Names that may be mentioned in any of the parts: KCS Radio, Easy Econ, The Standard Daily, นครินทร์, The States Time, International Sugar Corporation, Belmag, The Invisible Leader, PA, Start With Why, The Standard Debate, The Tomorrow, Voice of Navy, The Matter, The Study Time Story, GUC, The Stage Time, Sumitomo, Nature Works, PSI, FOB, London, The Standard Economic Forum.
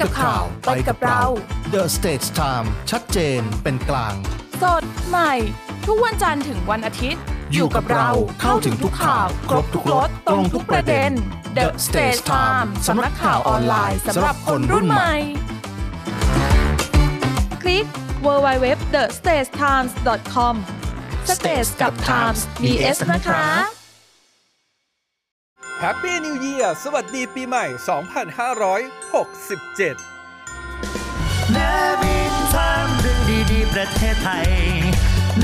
กับข่าวไปกับเรา The Stage Time ชัดเจนเป็นกลางสดใหม่ทุกวันจันทร์ถึงวันอาทิตย์อยู่กับเราเข้าถึงทุกข่าวครบทุกรสตรงทุกประเด็น The Stage Time สำนักข่าวออนไลน์สำหรับคนรุ่นใหม่คลิก www.thestagetimes.com Stage กับ Times มี S นะคะ Happy New Year สวัสดีปีใหม่ 2567 Navy Time เรื่องดีๆประเทศไทย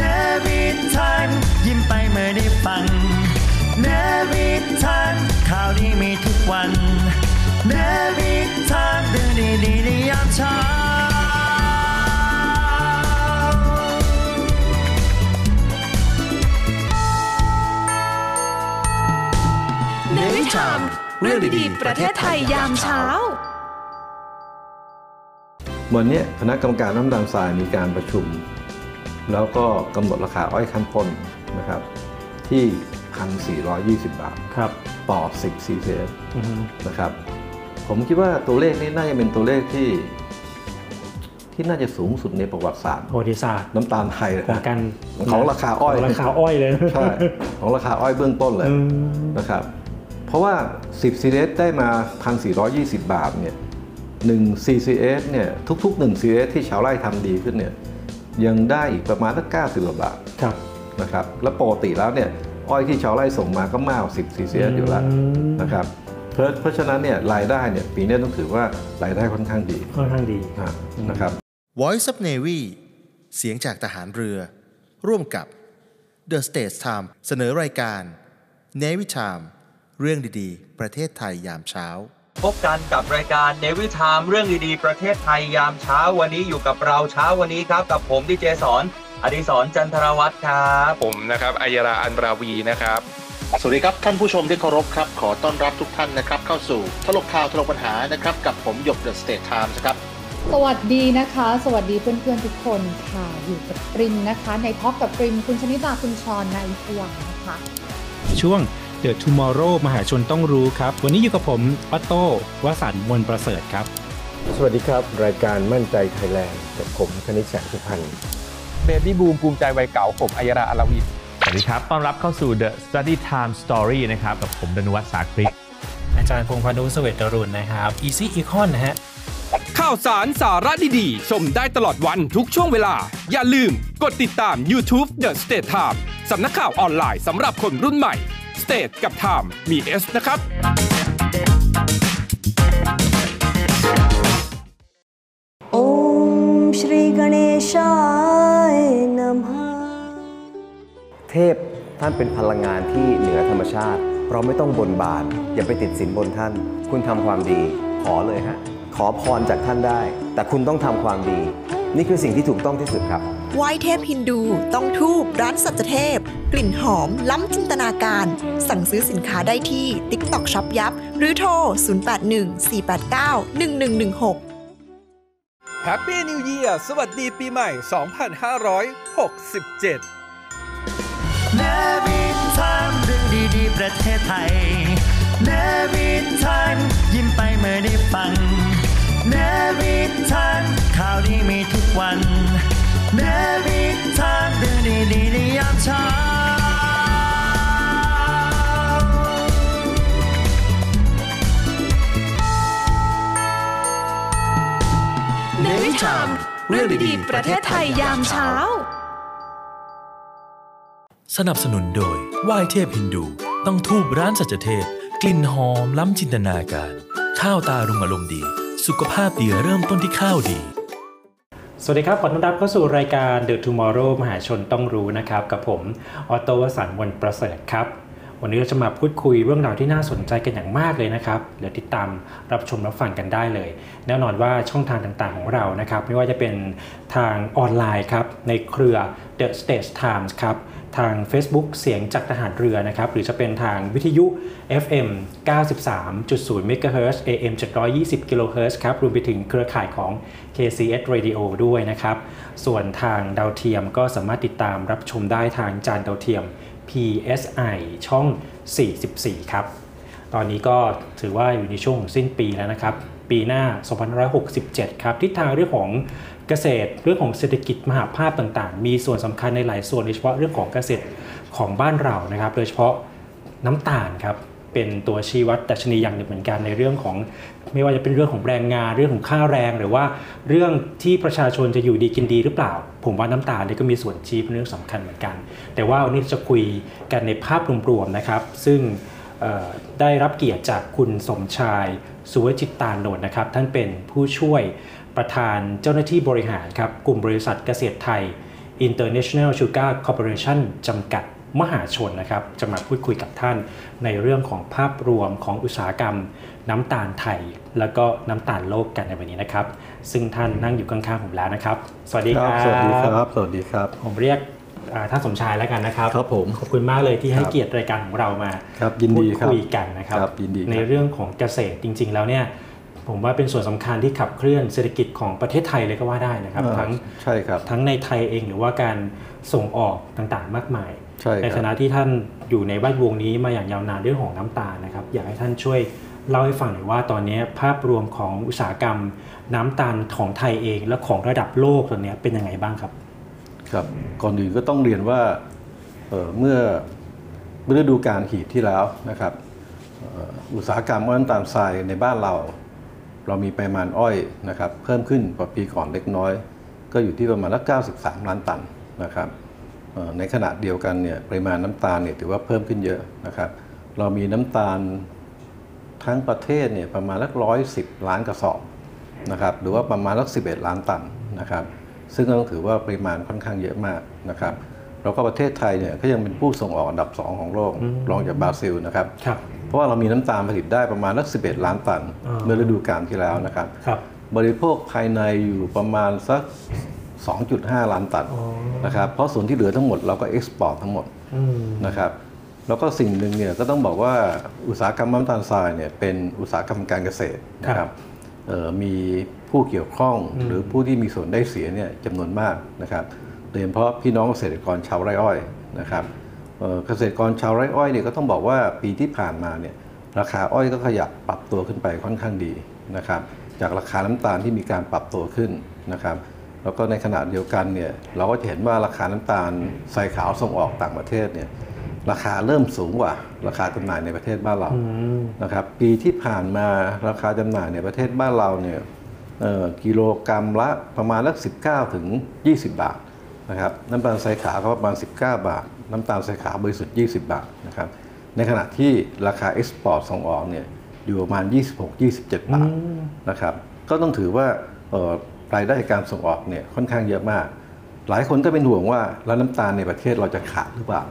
Navy Time ยิ้มไปเมื่อได้ฟัง Navy Time ข่าวดีมีทุกวัน Navy Time เรื่องดีๆในยามเช้าเรื่องดีๆประเทศไทยยามเช้าวันนี้คณะกรรมการน้ำตาลทรายมีการประชุมแล้วก็กำหนดราคาอ้อยขั้นต้นนะครับที่ 1,420 บาทครับต่อ 10 CCS นะครับผมคิดว่าตัวเลขนี้น่าจะเป็นตัวเลขที่น่าจะสูงสุดในประวัติศาสตร์น้ำตาลไทยของราคาอ้อยเลยใช่ของราคาอ้อยเบื้องต้นเลยนะครับเพราะว่า10 CCS ได้มา 1,420 บาทเนี่ย1 CCS เนี่ยทุกๆ1 CCS ที่ชาวไร่ทำดีขึ้นเนี่ยยังได้อีกประมาณสัก90 บาทนะครับแล้วปกติแล้วเนี่ยอ้อยที่ชาวไร่ส่งมาก็มากกว่า10 CCS อยู่แล้วนะครับเพราะฉะนั้นเนี่ยรายได้เนี่ยปีนี้ต้องถือว่ารายได้ค่อนข้างดีนะครับ Voice of Navy เสียงจากทหารเรือร่วมกับ The States Time เสนอรายการ Navy Timeเรื่องดีๆประเทศไทยยามเช้าพบกันกับรายการ Navy Time เรื่องดีๆประเทศไทยยามเช้าวันนี้อยู่กับเราเช้าวันนี้ครับกับผมดีเจสอนอดิศรจันทรวัฒน์ครับผมนะครับอัยราอันราวีนะครับสวัสดีครับท่านผู้ชมที่เคารพครับขอต้อนรับทุกท่านนะครับเข้าสู่ทลกข่าวทลกปัญหานะครับกับผมหยก The Stage Time นะครับสวัสดีนะคะสวัสดีเพื่อนๆทุกคนค่ะอยู่กับปริมนะคะในพบกับปริมคุณชนิดาคุณชรนายอิทธิวัฒน์นะคะช่วงThe Tomorrow มหาชนต้องรู้ครับวันนี้อยู่กับผมวัตโต้วสันต์มนประเสริฐครับสวัสดีครับรายการมั่นใจไทยแลนด์กับผมคณิษฐ์แสงสุพรรณเบบี้บูมภูมิใจวัยเก่าผมอัยราอัลวิทสวัสดีครับต้อนรับเข้าสู่ The Study Time Story นะครับกับผมดนุวัฒน์สาคริกอาจารย์พงษ์พานุเสวตรุณนะครับ Easy Econ นะฮะข่าวสารสาระดีๆชมได้ตลอดวันทุกช่วงเวลาอย่าลืมกดติดตาม YouTube The State Time สำนักข่าวออนไลน์สำหรับคนรุ่นใหม่สเตทกับไทม์มี S นะครับโอมศรีกเนชายนะมะเทพท่านเป็นพลังงานที่เหนือธรรมชาติเราไม่ต้องบนบานอย่าไปติดสินบนท่านคุณทำความดีขอเลยฮะขอพรจากท่านได้แต่คุณต้องทำความดีนี่คือสิ่งที่ถูกต้องที่สุดครับไหว้เทพฮินดูต้องธูปร้านสัจเทพกลิ่นหอมล้ำจินตนาการสั่งซื้อสินค้าได้ที่ TikTok Shop ยับหรือโทร081-489-1116 Happy New Year สวัสดีปีใหม่ 2567 Navy Time เรื่องดีๆประเทศไทย Navy Time ยิ้มไปเมื่อได้ฟัง Navy Time ข่าวดีมีทุกวันNavy Time เรื่องดีๆในยามเช้าNavy Time เรื่องดีๆประเทศไทยยามเช้าสนับสนุนโดยไหว้เทพฮินดูต้องธูปร้านสัจเทพกลิ่นหอมล้ำจินตนาการข้าวตารุงอารมณ์ดีสุขภาพดีเริ่มต้นที่ข้าวดีสวัสดีครับขอต้อนรับเข้าสู่รายการ The Tomorrow มหาชนต้องรู้นะครับกับผมออโตวสันต์มนประเสริฐครับวันนี้เราจะมาพูดคุยเรื่องราวที่น่าสนใจกันอย่างมากเลยนะครับเดี๋ยวติดตามรับชมรับฟังกันได้เลยแน่นอนว่าช่องทางต่างๆของเรานะครับไม่ว่าจะเป็นทางออนไลน์ครับในเครือ The Stage Times ครับทาง Facebook เสียงจากทหารเรือนะครับหรือจะเป็นทางวิทยุ FM 93.0 MHz AM 720 kHz ครับรวมไปถึงเครือข่ายของ KCS Radio ด้วยนะครับส่วนทางดาวเทียมก็สามารถติดตามรับชมได้ทางจานดาวเทียม PSI ช่อง 44 ครับตอนนี้ก็ถือว่าอยู่ในช่วงสิ้นปีแล้วนะครับ ปีหน้า2567ครับทิศทางเรื่องของเกษตรเรื่องของเศรษฐกิจมหาภาคต่างๆมีส่วนสำคัญในหลายส่วนโดยเฉพาะเรื่องของเกษตรของบ้านเรานะครับโดยเฉพาะน้ำตาลครับเป็นตัวชี้วัดดัชนีอย่างหนึ่งเหมือนกันในเรื่องของไม่ว่าจะเป็นเรื่องของแรงงานเรื่องของค่าแรงหรือว่าเรื่องที่ประชาชนจะอยู่ดีกินดีหรือเปล่าผมว่าน้ำตาลเนี่ยก็มีส่วนชี้เป็นเรื่องสำคัญเหมือนกันแต่ว่าวันนี้จะคุยกันในภาพรวมๆนะครับซึ่งได้รับเกียรติจากคุณสมชายสุวจิตตานนท์นะครับท่านเป็นผู้ช่วยประธานเจ้าหน้าที่บริหารครับกลุ่มบริษัทเกษตรไทย International Sugar Corporation จำกัดมหาชนนะครับจะมาพูดคุยกับท่านในเรื่องของภาพรวมของอุตสาหกรรมน้ำตาลไทยแล้วก็น้ำตาลโลกกันในวันนี้นะครับซึ่งท่านนั่งอยู่ข้างๆผมแล้วนะครับสวัสดีครับสวัสดีครับสวัสดีครับผมเรียกท่านสมชายแล้วกันนะครับครับผมขอบคุณมากเลยที่ให้เกียรติรายการของเรามาพูดคุยกันนะครับในเรื่องของเกษตรจริงๆแล้วเนี่ยผมว่าเป็นส่วนสำคัญที่ขับเคลื่อนเศรษฐกิจของประเทศไทยเลยก็ว่าได้นะครับทั้งในไทยเองหรือว่าการส่งออกต่างๆมากมายในฐานะที่ท่านอยู่ในแวดวงนี้มาอย่างยาวนานเรื่องของน้ำตาลนะครับอยากให้ท่านช่วยเล่าให้ฟังหน่อยว่าตอนนี้ภาพรวมของอุตสาหกรรมน้ำตาลของไทยเองและของระดับโลกตอนนี้เป็นยังไงบ้างครับครับก่อนอื่นก็ต้องเรียนว่าเมื่อฤดูกาลหีบที่แล้วนะครับอุตสาหกรรมน้ำตาลทรายในบ้านเรามีปริมาณอ้อยนะครับเพิ่มขึ้นกว่าปีก่อนเล็กน้อยก็อยู่ที่ประมาณ93ล้านตันนะครับในขณะเดียวกันเนี่ยปริมาณน้ำตาลเนี่ยถือว่าเพิ่มขึ้นเยอะนะครับเรามีน้ำตาลทั้งประเทศเนี่ยประมาณสัก110ล้านกระสอบนะครับหรือว่าประมาณสัก11ล้านตันนะครับซึ่งก็ต้องถือว่าปริมาณค่อนข้างเยอะมากนะครับแล้วก็ประเทศไทยเนี่ยก็ยังเป็นผู้ส่งออกอันดับ2ของโลกรองจากบราซิลนะครับเพราะว่าเรามีน้ำตาลผลิตได้ประมาณสัก11ล้านตันเมื่อฤดูกาลที่แล้วนะครับบริโภคภายในอยู่ประมาณสัก2.5 ล้านตันนะครับเพราะส่วนที่เหลือทั้งหมดเราก็เอ็กซ์พอร์ตทั้งหมดนะครับแล้วก็สิ่งหนึ่งเนี่ยก็ต้องบอกว่าอุตสาหกรรมน้ำตาลทรายเนี่ยเป็นอุตสาหกรรมการเกษตรนะครับมีผู้เกี่ยวข้องหรือผู้ที่มีส่วนได้เสียเนี่ยจำนวนมากนะครับโดยเฉพาะพี่น้องเกษตรกรชาวไร่อ้อยนะครับเกษตรกรชาวไร่อ้อยเนี่ยก็ต้องบอกว่าปีที่ผ่านมาเนี่ยราคาอ้อยก็ขยับปรับตัวขึ้นไปค่อนข้างดีนะครับจากราคาน้ำตาลที่มีการปรับตัวขึ้นนะครับแล้วก็ในขณะเดียวกันเนี่ยเราก็เห็นว่าราคาน้ำตาลทรายขาวส่งออกต่างประเทศเนี่ยราคาเริ่มสูงกว่าราคาจำหน่ายในประเทศบ้านเรานะครับปีที่ผ่านมาราคาจำหน่ายในประเทศบ้านเราเนี่ยกิโลกรัมละประมาณสัก19 ถึง 20 บาทนะครับน้ำตาลทรายขาวก็ประมาณ19 บาทน้ำตาลทรายขาวบริสุทธิ์20 บาทนะครับในขณะที่ราคาเอ็กซ์พอร์ตส่งออกเนี่ยอยู่ประมาณ26-27 บาทนะครับก็ต้องถือว่ารายได้การส่งออกเนี่ยค่อนข้างเยอะมากหลายคนก็เป็นห่วงว่าแล้วน้ำตาลในประเทศเราจะขาดหรือเปล่า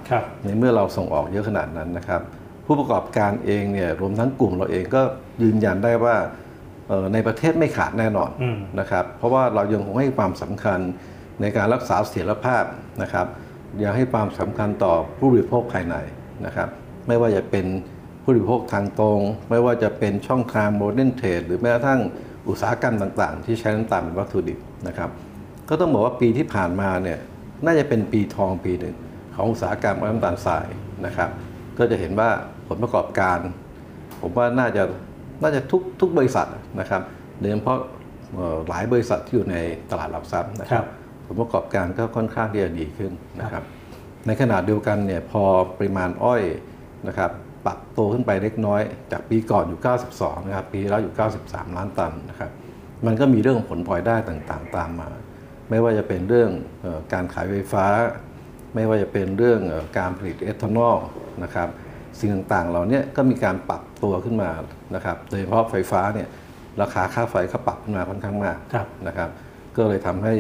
ในเมื่อเราส่งออกเยอะขนาดนั้นนะครับผู้ประกอบการเองเนี่ยรวมทั้งกลุ่มเราเองก็ยืนยันได้ว่าในประเทศไม่ขาดแน่นอนนะครับเพราะว่าเรายังคงให้ความสำคัญในการรักษาเสถียรภาพนะครับยังให้ความสำคัญต่อผู้บริโภคภายในนะครับไม่ว่าจะเป็นผู้บริโภคทางตรงไม่ว่าจะเป็นช่องทางโมเดิร์นเทรดหรือแม้กระทั่งอุตสาหกรรมต่างๆที่ใช้น้ำตาลเป็นวัตถุดิบนะครับก็ต้องบอกว่าปีที่ผ่านมาเนี่ยน่าจะเป็นปีทองปีหนึ่งของอุตสาหกรรมน้ำตาลทรายนะครับก็จะเห็นว่าผลประกอบการผมว่าน่าจะทุกบริษัทนะครับโดยเฉพาะหลายบริษัทที่อยู่ในตลาดหลักทรัพย์นะครับผลประกอบการก็ค่อนข้างที่จะดีขึ้นนะครับในขณะเดียวกันเนี่ยพอปริมาณอ้อยนะครับปรับโตขึ้นไปเล็กน้อยจากปีก่อนอยู่92นะครับปีแล้วอยู่93ล้านตันนะครับมันก็มีเรื่องผลพลอยได้ต่างๆตามมาไม่ว่าจะเป็นเรื่องการขายไฟฟ้าไม่ว่าจะเป็นเรื่องการผลิตเอทานอลนะครับสิ่งต่างๆเหล่านี้ก็มีการปรับตัวขึ้นมานะครับโดยเฉพาะไฟฟ้าเนี่ยราคาค่าไฟก็ปรับขึ้นมาค่อนข้างมากนะครับก็เลยทำให้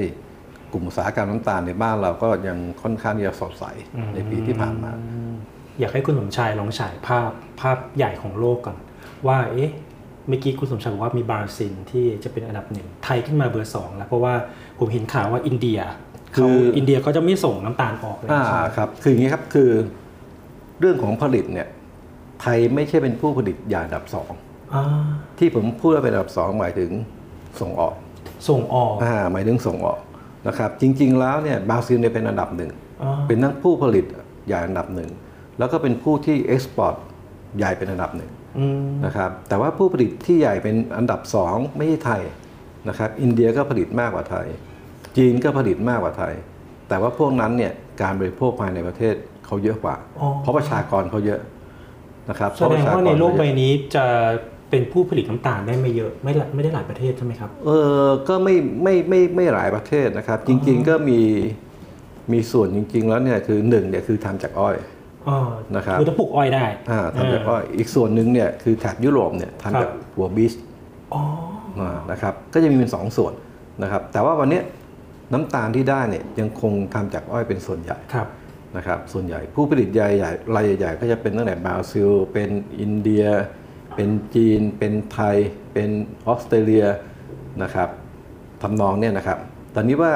กลุ่มอุตสาหกรรมน้ำตาลในบ้านเราก็ยังค่อนข้างที่จะสดใสในปีที่ผ่านมาอยากให้คุณสมชายลองฉายภาพใหญ่ของโลกก่อนว่าเมื่อกี้คุณสมชายบอกว่ามีบราซิลที่จะเป็นอันดับหนึ่งไทยขึ้นมาเบอร์2แล้วเพราะว่าผมเห็นข่าวว่าอินเดียเขาจะไม่ส่งน้ำตาลออกเลยครับคืออย่างนี้ครับคือเรื่องของผลิตเนี่ยไทยไม่ใช่เป็นผู้ผลิตอย่างอันดับ2ที่ผมพูดว่าเป็นอันดับ2หมายถึงส่งออกหมายถึงส่งออกนะครับจริงๆแล้วเนี่ยบราซิลเนี่ยเป็นอันดับ1เป็นทั้งผู้ผลิตอย่างอันดับ1แล้วก็เป็นผู้ที่เอ็กซ์พอร์ตใหญ่เป็นอันดับ1 นะครับแต่ว่าผู้ผลิตที่ใหญ่เป็นอันดับ2ไม่ใช่ไทยนะครับอินเดียก็ผลิตมากกว่าไทยจีนก็ผลิตมากกว่าไทยแต่ว่าพวกนั้นเนี่ยการบริโภคภายในประเทศเขาเยอะกว่าเพราะประชากรเขาเยอะนะครับแสดงว่าในโลกใบนี้จะเป็นผู้ผลิตน้ำตาลได้ไม่เยอะไม่ได้หลายประเทศใช่ไหมครับก็ไม่หลายประเทศนะครับจริงๆก็มีส่วนจริงๆแล้วเนี่ยคือ1เนี่ยคือทำจากอ้อยนะครับคือจะปลูกอ้อยได้ทำจากอ้อยอีกส่วนหนึ่งเนี่ยคือแถบยุโรปเนี่ยทำจากหัวบีชนะครับก็จะมีเป็น2ส่วนนะครับแต่ว่าวันนี้น้ำตาลที่ได้เนี่ยยังคงทำจากอ้อยเป็นส่วนใหญ่นะครับส่วนใหญ่ผู้ผลิตใหญ่รายใหญ่ก็จะเป็นตั้งแต่บราซิลเป็นอินเดียเป็นจีนเป็นไทยเป็นออสเตรเลียนะครับทำนองเนี่ยนะครับตอนนี้ว่า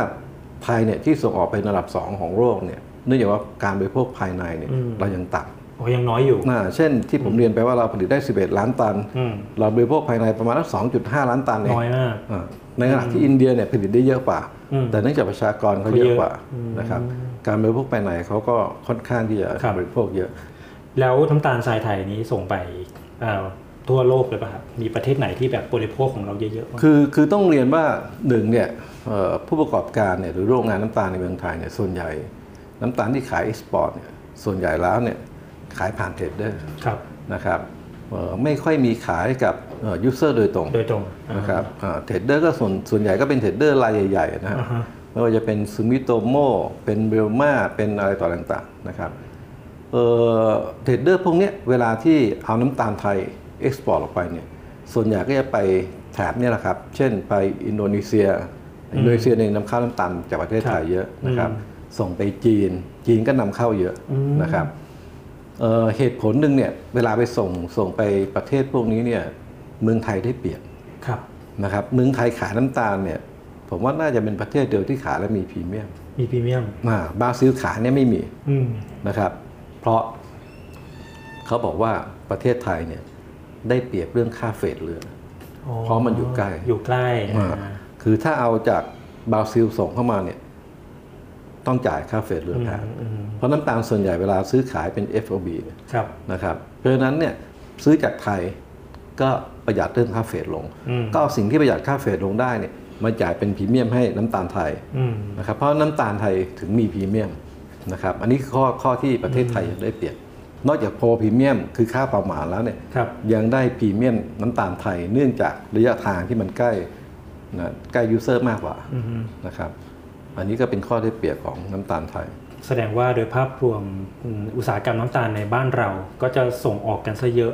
ไทยเนี่ยที่ส่งออกเป็นระดับ2ของโลกเนี่ยเนื่องจากว่าการบริโภคภายในเนี่ยเรายังต่ำยังน้อยอยู่เช่นที่ผมเรียนไปว่าเราผลิตได้11ล้านตันเราบริโภคภายในประมาณ 2.5 ล้านตันเองน้อยมากในขณะที่อินเดียเนี่ยผลิตได้เยอะกว่าแต่เนื่องจากประชากรเขาเยอะกว่านะครับการบริโภคภายในเขาก็ค่อนข้างที่จะบริโภคเยอะแล้วน้ำตาลทรายไทยนี้ส่งไปทั่วโลกเลยป่ะครับมีประเทศไหนที่แบบบริโภคของเราเยอะๆคือต้องเรียนว่า1เนี่ยผู้ประกอบการเนี่ยหรือโรงงานน้ำตาลในเมืองไทยเนี่ยส่วนใหญ่น้ำตาลที่ขายเอ็กซ์พอร์ตเนี่ยส่วนใหญ่แล้วเนี่ยขายผ่านเทรดเดอร์นะครับไม่ค่อยมีขายกับยูเซอร์โดยตรงนะครับเทรดเดอร์ก็ส่วนใหญ่ก็เป็นเทรดเดอร์รายใหญ่ๆนะครับไม่ว่าจะเป็นซูมิโตโมเป็นเบลมาเป็นอะไรต่อต่างๆนะครับเทรดเดอร์พวกนี้เวลาที่เอาน้ำตาลไทยเอ็กซ์พอร์ตออกไปเนี่ยส่วนใหญ่ก็จะไปแถบนี่แหละครับเช่นไปอินโดนีเซียเนี่ยนำเข้าน้ำตาลจากประเทศไทยเยอะนะครับส่งไปจีนก็นำเข้าเยอะนะครับเหตุผลหนึ่งเนี่ยเวลาไปส่งไปประเทศพวกนี้เนี่ยเมืองไทยได้เปรียบนะครับเมืองไทยขายน้ำตาลเนี่ยผมว่าน่าจะเป็นประเทศเดียวที่ขายและมีพรีเมียมบราซิลขายเนี่ยไม่มีนะครับเพราะเขาบอกว่าประเทศไทยเนี่ยได้เปรียบเรื่องค่าเฟรตเรือเพราะมันอยู่ใกล้คือถ้าเอาจากบราซิลส่งเข้ามาเนี่ยต้องจ่ายค่าเฟรตเรือแพงเพราะน้ำตาลส่วนใหญ่เวลาซื้อขายเป็น FOB นะครับเพราะฉะนั้นเนี่ยซื้อจากไทยก็ประหยัดเรื่องค่าเฟรตลงก็เอาสิ่งที่ประหยัดค่าเฟรตลงได้เนี่ยมาจ่ายเป็นพรีเมียมให้น้ำตาลไทยนะครับเพราะน้ำตาลไทยถึงมีพรีเมียมนะครับอันนี้ข้อที่ประเทศไทยได้เปรียบนอกจากโพพรีเมียมคือค่าประมาณแล้วเนี่ยยังได้พรีเมียมน้ำตาลไทยเนื่องจากระยะทางที่มันใกล้ยูเซอร์มากกว่านะครับอันนี้ก็เป็นข้อได้เปรียบของน้ำตาลไทยแสดงว่าโดยภาพรวมอุตสาหกรรมน้ำตาลในบ้านเราก็จะส่งออกกันซะเยอะ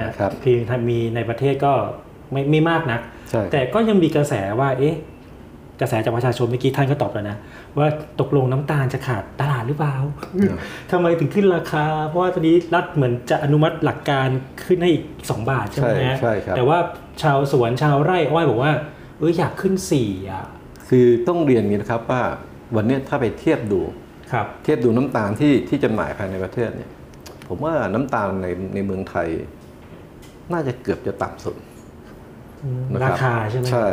นะครับคือมีในประเทศก็ไม่มากนักแต่ก็ยังมีกระแสว่ากระแสจากประชาชนเมื่อกี้ท่านก็ตอบแล้วนะว่าตกลงน้ำตาลจะขาดตลาดหรือเปล่าทำไมถึงขึ้นราคาเพราะว่าตอนนี้รัฐเหมือนจะอนุมัติหลักการขึ้นให้อีก2 บาทใช่ไหมฮะแต่ว่าชาวสวนชาวไร่อ้อยบอกว่าอยากขึ้น4คือต้องเรียนอย่างนี้นะครับว่าวันนี้ถ้าไปเทียบดูน้ำตาลที่จำหน่ายภายในประเทศเนี่ยผมว่าน้ำตาลในเมืองไทยน่าจะเกือบจะต่ำสุดราคาใช่ไหมใช่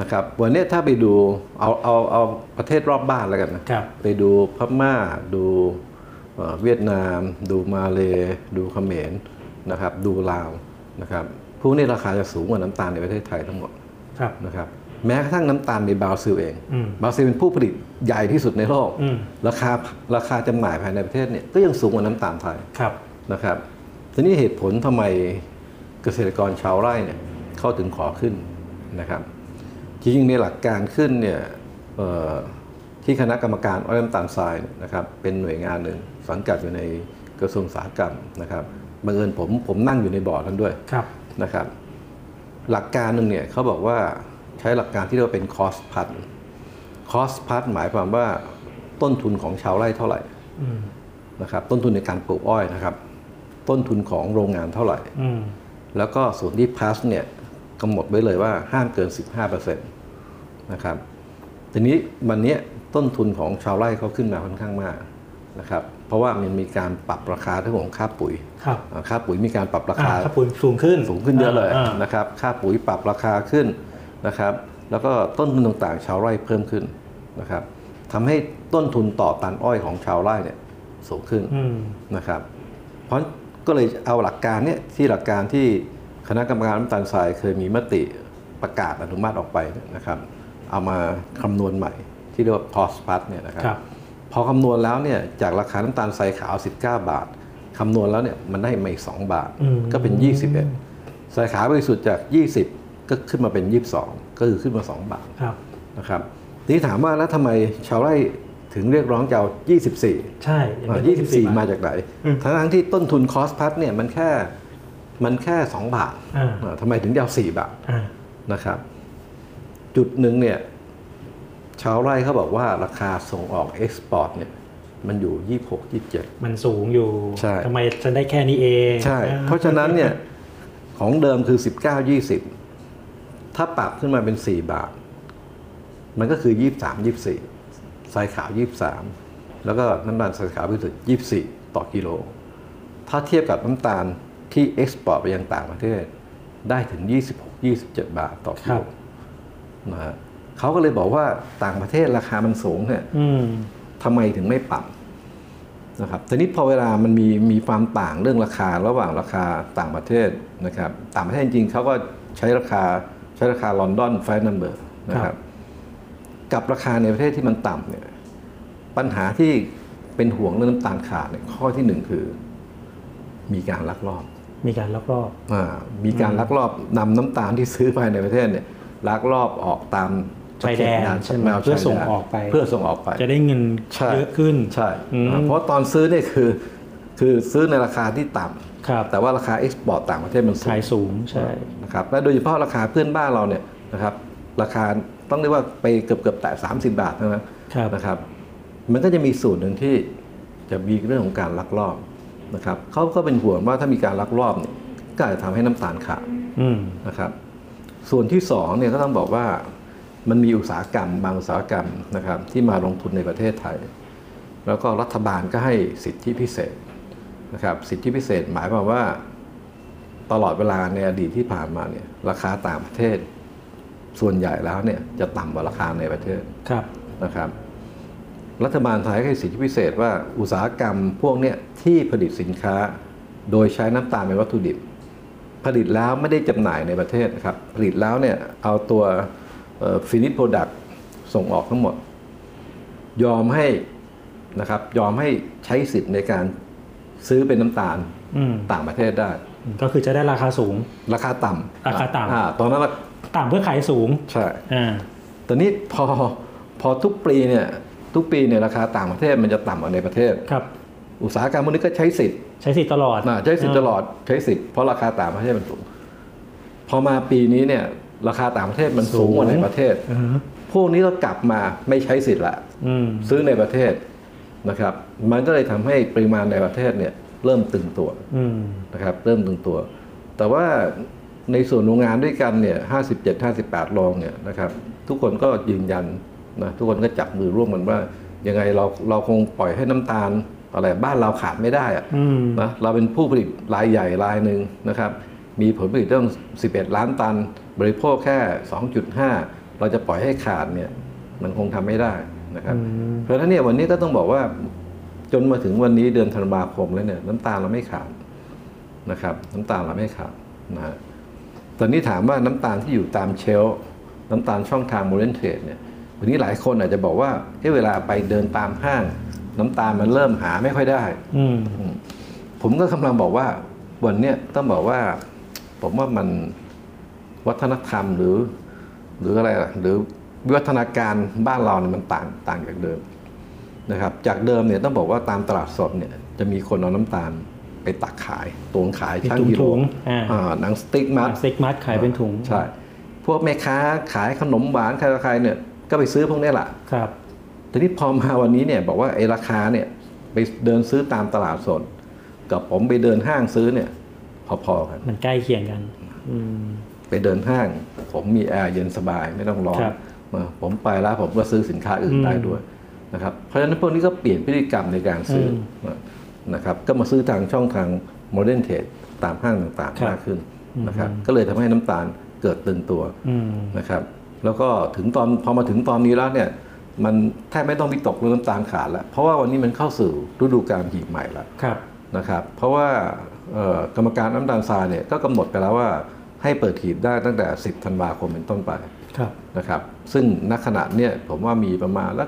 นะครับวันนี้ถ้าไปดูเอาประเทศรอบบ้านแล้วกันนะไปดูพม่าดูเวียดนามดูมาเลดูเขมรนะครับดูลาวนะครับพวกนี้ราคาจะสูงกว่าน้ำตาลในประเทศไทยทั้งหมดนะครับแม้กระทั่งน้ำตาลในบราซิลเองบราซิลเป็นผู้ผลิตใหญ่ที่สุดในโลกราคาจำหน่ายภายในประเทศเนี่ยก็ยังสูงกว่าน้ำตาลไทยนะครับทีนี้เหตุผลทำไมเกษตรกรชาวไร่เนี่ยเข้าถึงขอขึ้นนะครับจริงๆในหลักการขึ้นเนี่ยที่คณะกรรมการอ้อยน้ำตาลทรายนะครับเป็นหน่วยงานหนึ่งสังกัดอยู่ในกระทรวงอุตสาหกรรมนะครับบังเอิญผมนั่งอยู่ในบอร์ดนั้นด้วยนะครับหลักการหนึ่งเนี่ยเขาบอกว่าใช้หลักการที่เรียกว่าเป็นคอสพัดหมายความว่าต้นทุนของชาวไร่เท่าไหร่นะครับต้นทุนในการปลูกอ้อยนะครับต้นทุนของโรงงานเท่าไหร่แล้วก็ส่วนที่พัสเนี่ยกำหนดไว้เลยว่าห้ามเกิน 15% นะครับทีนี้วันนี้ต้นทุนของชาวไร่เขาขึ้นมาค่อนข้างมากนะครับเพราะว่ามันมีการปรับราคาเรื่องของค่าปุ๋ยมีการปรับราคาค่าปุ๋ยสูงขึ้นเยอะเลยนะครับค่าปุ๋ยปรับราคาขึ้นนะครับแล้วก็ต้นทุนต่างๆชาวไร่เพิ่มขึ้นนะครับทำให้ต้นทุนต่อตันอ้อยของชาวไร่เนี่ยสูงขึ้นนะครับเพราะ ก็เลยเอาหลักการเนี่ยที่หลักการที่คณะกรรมการน้ำตาลทรายเคยมีมติประกาศอนุมัติออกไปนะครับเอามาคำนวณใหม่ที่เรียกว่าคอสพลัสเนี่ยนะครับพอคำนวณแล้วเนี่ยจากราคาน้ำตาลทรายขาว19 บาทคำนวณแล้วเนี่ยมันได้มาอีก2 บาทก็เป็น21ทรายขาวบริสุทธิ์จาก20ก็ขึ้นมาเป็น22ก็คือขึ้นมา2 บาทนะครับนี่ถามว่าแล้วทำไมชาวไร่ถึงเรียกร้องจะเอา24ใช่24มาจากไหนทั้งที่ต้นทุนคอสพลัสเนี่ยมันแค่2 บาททำไมถึงจะเอา4 บาทนะครับจุดหนึ่งเนี่ยชาวไร่เขาบอกว่าราคาส่งออกเอ็กซ์พอร์ตเนี่ยมันอยู่26-27มันสูงอยู่ทำไมจะได้แค่นี้เองใช่เพราะฉะนั้นเนี่ยของเดิมคือ19-20ถ้าปรับขึ้นมาเป็น4 บาทมันก็คือ23-24ทรายขาว23แล้วก็น้ำตาลทรายขาวพิเศษ24ต่อกิโลถ้าเทียบกับน้ำตาลที่เอ็กซ์พอร์ตไปยังต่างประเทศได้ถึง26-27 บาทต่อกิโลนะฮะเขาก็เลยบอกว่าต่างประเทศราคามันสูงเนี่ยทำไมถึงไม่ปรับนะครับทีนี้พอเวลามันมีความต่างเรื่องราคาระหว่างราคาต่างประเทศนะครับต่างประเทศจริงๆเขาก็ใช้ราคาลอนดอนไฟนัมเบอร์นะครับกับราคาในประเทศที่มันต่ำเนี่ยปัญหาที่เป็นห่วงเรื่องน้ำตาลขาดเนี่ยข้อที่1คือมีการลักลอบนำน้ำตาลที่ซื้อภายในประเทศเนี่ยลักลอบออกตามชายแดนเพื่อส่งออกไปจะได้เงินเยอะขึ้นใช่เพราะตอนซื้อเนี่ยคือซื้อในราคาที่ต่ำแต่ว่าราคาเอ็กซ์พอร์ตต่างประเทศมันสูงใช่นะครับและโดยเฉพาะราคาเพื่อนบ้านเราเนี่ยนะครับราคาต้องเรียกว่าไปเกือบแตะ30 บาทนะครับมันก็จะมีส่วนหนึ่งที่จะมีเรื่องของการลักลอบนะครับเขาก็เป็นห่วงว่าถ้ามีการลักลอบเนี่ยก็อาจจะทำให้น้ำตาลขาดนะครับส่วนที่2เนี่ยก็ต้องบอกว่ามันมีอุตสาหกรรมบางอุตสาหกรรมนะครับที่มาลงทุนในประเทศไทยแล้วก็รัฐบาลก็ให้สิทธิพิเศษนะครับสิทธิพิเศษหมายความว่าตลอดเวลาในอดีตที่ผ่านมาเนี่ยราคาต่างประเทศส่วนใหญ่แล้วเนี่ยจะต่ำกว่าราคาในประเทศนะครับรัฐบาลไทยให้สิทธิพิเศษว่าอุตสาหกรรมพวกเนี้ยที่ผลิตสินค้าโดยใช้น้ำตาลเป็นวัตถุดิบผลิตแล้วไม่ได้จำหน่ายในประเทศนะครับผลิตแล้วเนี่ยเอาตัวfinished product ส่งออกทั้งหมดยอมให้ใช้สิทธิ์ในการซื้อเป็นน้ำตาลต่างประเทศได้ก็คือจะได้ราคาสูงราคาต่ำตอนนั้นต่ำเพื่อขายสูงใช่ตอนนี้พอทุกปีเนี่ยราคาต่างประเทศมันจะต่ำกว่าในประเทศครับอุตสาหกรรมพวกนี้ก็ใช้สิทธิ์ตลอดเพราะราคาต่างประเทศมันสูงพอมาปีนี้เนี่ยราคาต่างประเทศมันสูงกว่าในประเทศพวกนี้ก็กลับมาไม่ใช้สิทธิ์ละซื้อในประเทศนะครับมันก็เลยทำให้ปริมาณในประเทศเนี่ยเริ่มตึงตัวนะครับเริ่มตึงตัวแต่ว่าในส่วนโรงงานด้วยกันเนี่ย57-58โรงเนี่ยนะครับทุกคนก็ยืนยันนะทุกคนก็จับมือร่วมกันว่ายังไงเราคงปล่อยให้น้ำตาลอะไรบ้านเราขาดไม่ได้อะนะเราเป็นผู้ผลิตรายใหญ่รายหนึ่งนะครับมีผลผลิตตั้ง11 ล้านตันบริโภคแค่ 2.5 เราจะปล่อยให้ขาดเนี่ยมันคงทำไม่ได้นะครับเพราะฉะนั้นเนี่ยวันนี้ก็ต้องบอกว่าจนมาถึงวันนี้เดือนธันวาคมแล้วเนี่ยน้ำตาลเราไม่ขาดนะครับน้ำตาลเราไม่ขาดนะฮะตอนนี้ถามว่าน้ำตาลที่อยู่ตามเชลฟ์น้ำตาลช่องทางโมเดิร์นเทรดเนี่ยวันนี้หลายคนอาจจะบอกว่าเวลาไปเดินตามห้างน้ำตาลมันเริ่มหาไม่ค่อยได้ผมก็กำลังบอกว่าวันนี้ต้องบอกว่าผมว่ามันวัฒนธรรมหรืออะไรล่ะหรือวิวัฒนาการบ้านเราเนี่ยมันต่างจากเดิมนะครับจากเดิมเนี่ยต้องบอกว่าตามตลาดสดเนี่ยจะมีคนเอาน้ำตาลไปตักขายตวงขายช่างกิโลหนังสติ๊กมัดขายเป็นถุงใช่พวกแม่ค้าขายขนมหวานใครเนี่ยก็ไปซื้อพวกนี้แหละครับทีนี้พอมาวันนี้เนี่ยบอกว่าไอ้ราคาเนี่ยไปเดินซื้อตามตลาดสดกับผมไปเดินห้างซื้อเนี่ยพอๆกันมันใกล้เคียงกันไปเดินห้างผมมีแอร์เย็นสบายไม่ต้องร้อนผมไปแล้วผมก็ซื้อสินค้าอื่นได้ด้วยนะครับเพราะฉะนั้นพวกนี้ก็เปลี่ยนพฤติกรรมในการซื้อนะครับก็มาซื้อทางช่องทางโมเดิร์นเทรดตามห้างต่างๆมากขึ้นนะครับก็เลยทำให้น้ำตาลเกิดตึงตัวนะครับแล้วก็ถึงตอนพอมาถึงตอนนี้แล้วเนี่ยมันแทบไม่ต้องวิตกเรื่องน้ำตาลขาดแล้วเพราะว่าวันนี้มันเข้าสู่ฤดูกาลหีบใหม่แล้วนะครับเพราะว่า กรรมการน้ำตาลทรายเนี่ยก็กำหนดไปแล้วว่าให้เปิดขีดได้ตั้งแต่10ธันวาคมเป็นต้นไปนะครับซึ่งณขณะเนี่ยผมว่ามีประมาณละ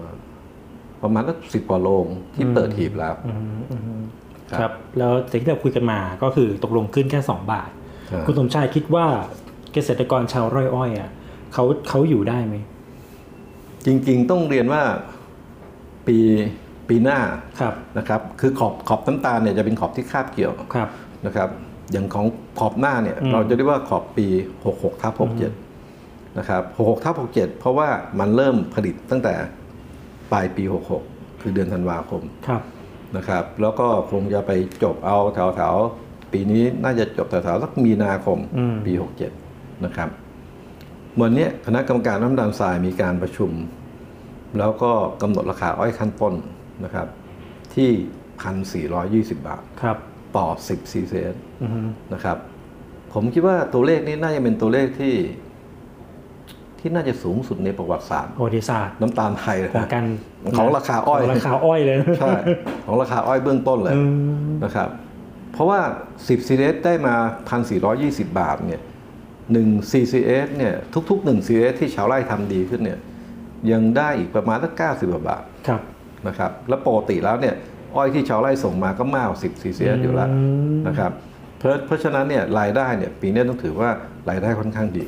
10กว่าโรงที่เปิดหีบแล้วครับแล้วสิ่งที่เราคุยกันมาก็คือตกลงขึ้นแค่2บาทคุณสมชายคิดว่าเกษตรกรชาวไร่อ้อยอ่ะเขาอยู่ได้ไหมจริงๆต้องเรียนว่าปีหน้านะครับคือขอบน้ำตาลเนี่ยจะเป็นขอบที่คาบเกี่ยวนะครับอย่างของขอบหน้าเนี่ยเราจะเรียกว่าขอบปี 66/67 นะครับ 66/67 เพราะว่ามันเริ่มผลิตตั้งแต่ปลายปี 66 คือเดือนธันวาคมนะครับแล้วก็คงจะไปจบเอาแถวๆปีนี้น่าจะจบแถวๆสักมีนาคมปี 67 นะครับวันนี้คณะกรรมการน้ำตาลทรายมีการประชุมแล้วก็กำหนดราคาอ้อยขั้นต้นนะครับที่ 1,420 บาทต่อ10 CCS นะครับผมคิดว่าตัวเลขนี้น่าจะเป็นตัวเลขที่น่าจะสูงสุดในประวัติศาสตร์น้ำตาลไทยของราคาอ้อยเลยใช่ของราคาอ้อยเบื้องต้นเลยนะครับเพราะว่า10 CCS ได้มา 1,420 บาทเนี่ย1 CCS เนี่ยทุกๆ1 CCS ที่ชาวไร่ทำดีขึ้นเนี่ยยังได้อีกประมาณสัก90 บาทนะครับแล้วปกติแล้วเนี่ยอ้อยที่ชาวไร่ส่งมาก็มากกว่า10 CCS อยู่แล้วนะครับเพราะฉะนั้นเนี่ยรายได้เนี่ยปีนี้ต้องถือว่ารายได้ค่อนข้างดี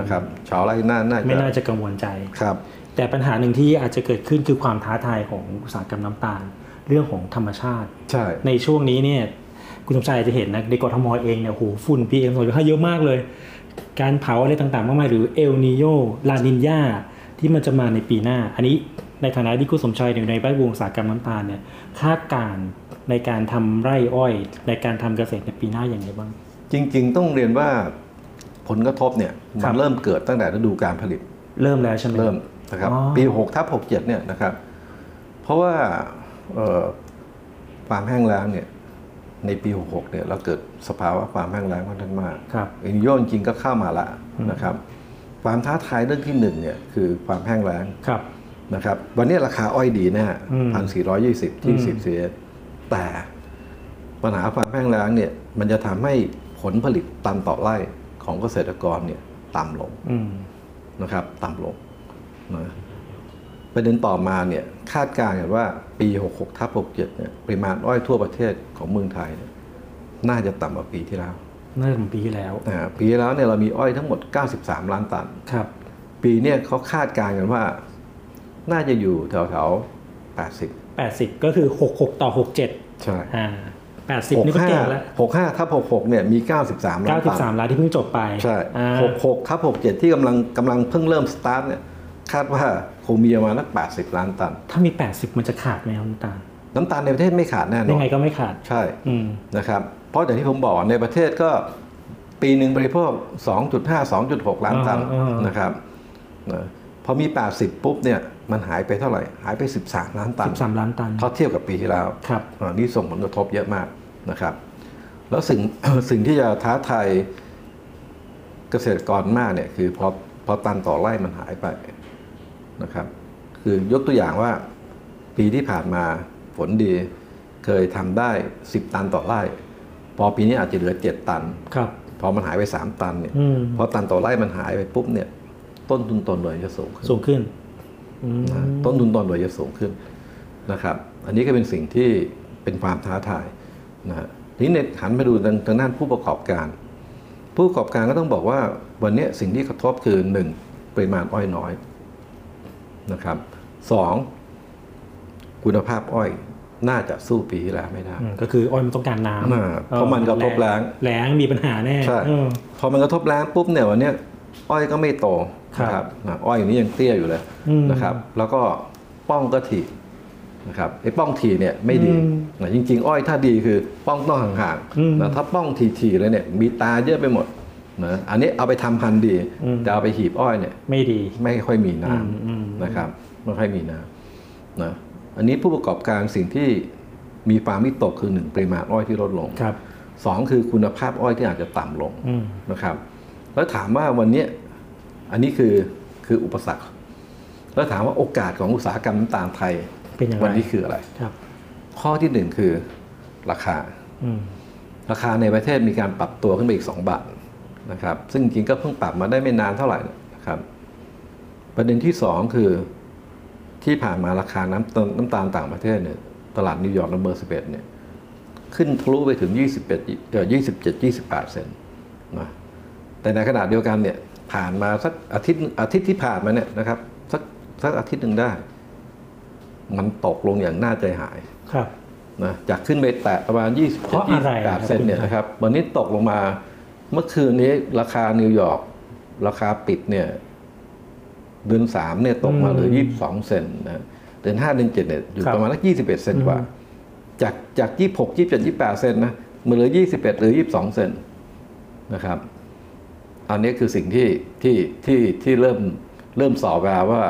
นะครับชาวไร่น่าไม่น่าจะกังวลใจครับแต่ปัญหาหนึ่งที่อาจจะเกิดขึ้นคือความท้าทายของอุตสาหกรรมน้ำตาลเรื่องของธรรมชาติใช่ในช่วงนี้เนี่ยคุณสมชายจะเห็นนะในกทมเองเนี่ยโหฝุ่น PM 2.5 เยอะมากเลยการเผาอะไรต่างๆมากมายหรือเอลนีโญลานิญญาที่มันจะมาในปีหน้าอันนี้ในฐานะที่คุณสมชายอยู่ในแวดวงอุตสาหกรรมน้ำตาลเนี่ยคาดการณ์ในการทำไร่อ้อยในการทำเกษตรในปีหน้าอย่างไรบ้างจริงๆต้องเรียนว่าผลกระทบเนี่ยมันเริ่มเกิดตั้งแต่ฤดูการผลิตเริ่มแล้วใช่ไหมเริ่มนะครับปี6/67เนี่ยนะครับเพราะว่าความแห้งแล้งเนี่ยในปี66เนี่ยเราเกิดสภาวะความแห้งแล้งค่อนข้างมากเอลนิโญจริงๆก็เข้ามาละนะครับความท้าทายเรื่องที่1เนี่ยคือความแห้งแล้งนะครับวันนี้ราคาอ้อยดีนะฮะ 1,420 ที่10 CCS แต่ปัญหาความแห้งแล้งเนี่ยมันจะทำให้ผลผลิตตันต่อไร่ของเกษตรกรเนี่ยต่ำลงนะครับต่ำลงนะประเด็นต่อมาเนี่ยคาดการณ์กันว่าปี 66/67 เนี่ยปริมาณอ้อยทั่วประเทศของเมืองไทยน่าจะต่ำกว่าปีที่แล้วน่าจะปีแล้วปีแล้วเนี่ยเรามีอ้อยทั้งหมด93ล้านตันครับปีเนี่ยเขาคาดการณ์กันว่าน่าจะอยู่แถวๆ80ก็คือ66/67 ใช่80นี่ก็เก่งแล้ว65/66เนี่ยมี93ล้านตัน93ล้านที่เพิ่งจบไปใช่66/67ที่กำลังเพิ่งเริ่มสตาร์ทเนี่ยคาดว่าคงมีประมาณ80ล้านตันถ้ามี80มันจะขาดไหมน้ำตาลในประเทศไม่ขาดแน่นอนยังไงก็ไม่ขาดใช่นะครับเพราะอย่างที่ผมบอกในประเทศก็ปีหนึ่งบริโภค 2.5-2.6 ล้านตันนะครับพอมี80ปุ๊บเนี่ยมันหายไปเท่าไหร่หายไป13ล้านตัน13ล้านตันเทียบกับปีที่แล้วนี่ส่งผลกระทบเยอะมากนะครับแล้วสิ่งที่จะท้าทายเกษตรกรมากเนี่ยคือพอตันต่อไร่มันหายไปนะครับคือยกตัวอย่างว่าปีที่ผ่านมาฝนดีเคยทำได้10ตันต่อไร่พอปีนี้อาจจะเหลือ7ตันพอมันหายไป3ตันเนี่ยพอตันต่อไร่มันหายไปปุ๊บเนี่ยต้นทุนต่อหน่วยจะสูงขึ้นต้นทุนต่อหน่วยจะสูงขึ้นนะครับอันนี้ก็เป็นสิ่งที่เป็นความท้าทายนะทีนี้หันมาดูทางด้านผู้ประกอบการก็ต้องบอกว่าวันนี้สิ่งที่กระทบคือ1ปริมาณอ้อยน้อยนะครับ2คุณภาพอ้อยน่าจะสู้ปีที่แล้วไม่ได้ก็คืออ้อยมันต้องการน้ำเพราะมันกระทบแรงมีปัญหาแน่ใช่พอมันกระทบแรงปุ๊บเนี่ยวันนี้อ้อยก็ไม่โตนะครับอ้อยอย่างนี้ยังเตี้ยอยู่เลยนะครับแล้วก็ป้องก็ถี่นะครับไอ้ป้องถี่เนี่ยไม่ดีจริงๆอ้อยถ้าดีคือป้องต้องห่างๆนะถ้าป้องถี่ๆเลยเนี่ยมีตาเยอะไปหมดนะอันนี้เอาไปทำพันธุ์ดีแต่เอาไปหีบอ้อยเนี่ยไม่ดีไม่ค่อยมีน้ำนะครับไม่ค่อยมีน้ำนะอันนี้ผู้ประกอบการสิ่งที่มีความวิตกคือ1ปริมาณอ้อยที่ลดลง2คือคุณภาพอ้อยที่อาจจะต่ำลงนะครับแล้วถามว่าวันนี้อันนี้คืออุปสรรคแล้วถามว่าโอกาสของอุตสาหกรรมน้ำตาลไทยวันนี้คืออะไรข้อที่1คือ ราคาในประเทศมีการปรับตัวขึ้นไปอีก2 บาทนะครับซึ่งจริงก็เพิ่งปรับมาได้ไม่นานเท่าไหร่นะครับประเด็นที่2คือที่ผ่านมาราคาน้ำตาลต่างประเทศเนี่ยตลาดนิวยอร์กเบอร์ 11เนี่ยขึ้นทะลุไปถึง27-28 เซนต์นะแต่ในขณะเดียวกันเนี่ยผ่านมาสักอาทิตย์ที่ผ่านมาเนี่ยนะครับสักอาทิตย์หนึ่งได้มันตกลงอย่างน่าใจหายครับนะจากขึ้นไปแตะประมาณ27-28 เซนต์เนี่ยนะครับวันนี้ตกลงมาเมื่อคืนนี้ราคานิวยอร์กราคาปิดเนี่ยเดือน3เนี่ยตกมาเหลือ22 เซนต์นะเดือน5เดือน7เนี่ยอยู่ประมาณสัก21 เซนต์กว่าจาก26-28 เซนต์นะมาเหลือ21หรือ22 เซนต์นะครับอันนี้คือสิ่งที่เริ่มสอแววว่า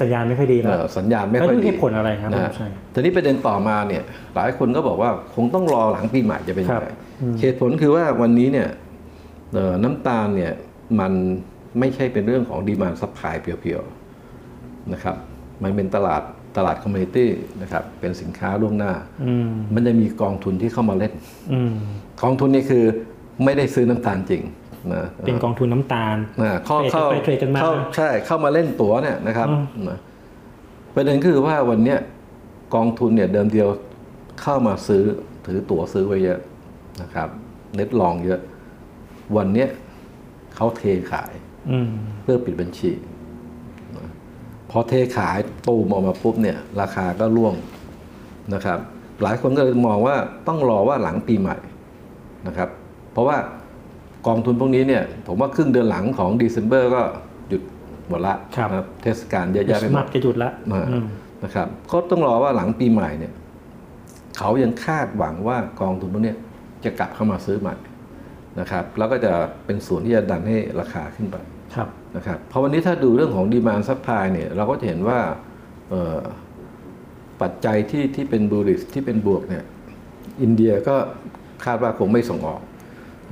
สัญญาณไม่ค่อยดีนะสัญญาณไม่ค่อยดีผลอะไรครับใช่ทีนี้ประเด็นต่อมาเนี่ยหลายคนก็บอกว่าคงต้องรอหลังปีใหม่จะเป็นยังไงเหตุผลคือว่าวันนี้เนี่ยน้ำตาลเนี่ยมันไม่ใช่เป็นเรื่องของดีมานด์ซัพพลายเพียวๆนะครับมันเป็นตลาดคอมมูนิตี้นะครับเป็นสินค้าล่วงหน้ามันจะมีกองทุนที่เข้ามาเล่นกองทุนนี่คือไม่ได้ซื้อน้ำตาลจริงนะเป็นกองทุนน้ำตาลเข้ามาเล่นตั๋วเนี่ยนะครับประเด็นคือว่าวันนี้กองทุนเนี่ยเดิมเดียวเข้ามาซื้อถือตั๋วซื้อไว้เยอะนะครับเน็ตลองเยอะวันนี้เขาเทขายเพื่อปิดบัญชีพอเทขายตูมออกมาปุ๊บเนี่ยราคาก็ร่วงนะครับหลายคนก็มองว่าต้องรอว่าหลังปีใหม่นะครับเพราะว่ากองทุนพวกนี้เนี่ยผมว่าครึ่งเดือนหลังของเดือนธันวาคมก็หยุดหมดละนะเทศกาลเยอะแยะไปหมดจะหยุดละนะครับก็ต้องรอว่าหลังปีใหม่เนี่ยเขายังคาดหวังว่ากองทุนพวกนี้จะกลับเข้ามาซื้อใหม่นะครับแล้วก็จะเป็นส่วนที่จะดันให้ราคาขึ้นไปนะครับเพราะวันนี้ถ้าดูเรื่องของดีมานด์ซัพพลายเนี่ยเราก็จะเห็นว่าปัจจัยที่เป็นบูลลิชที่เป็นบวกเนี่ยอินเดียก็คาดว่าคงไม่ส่งออก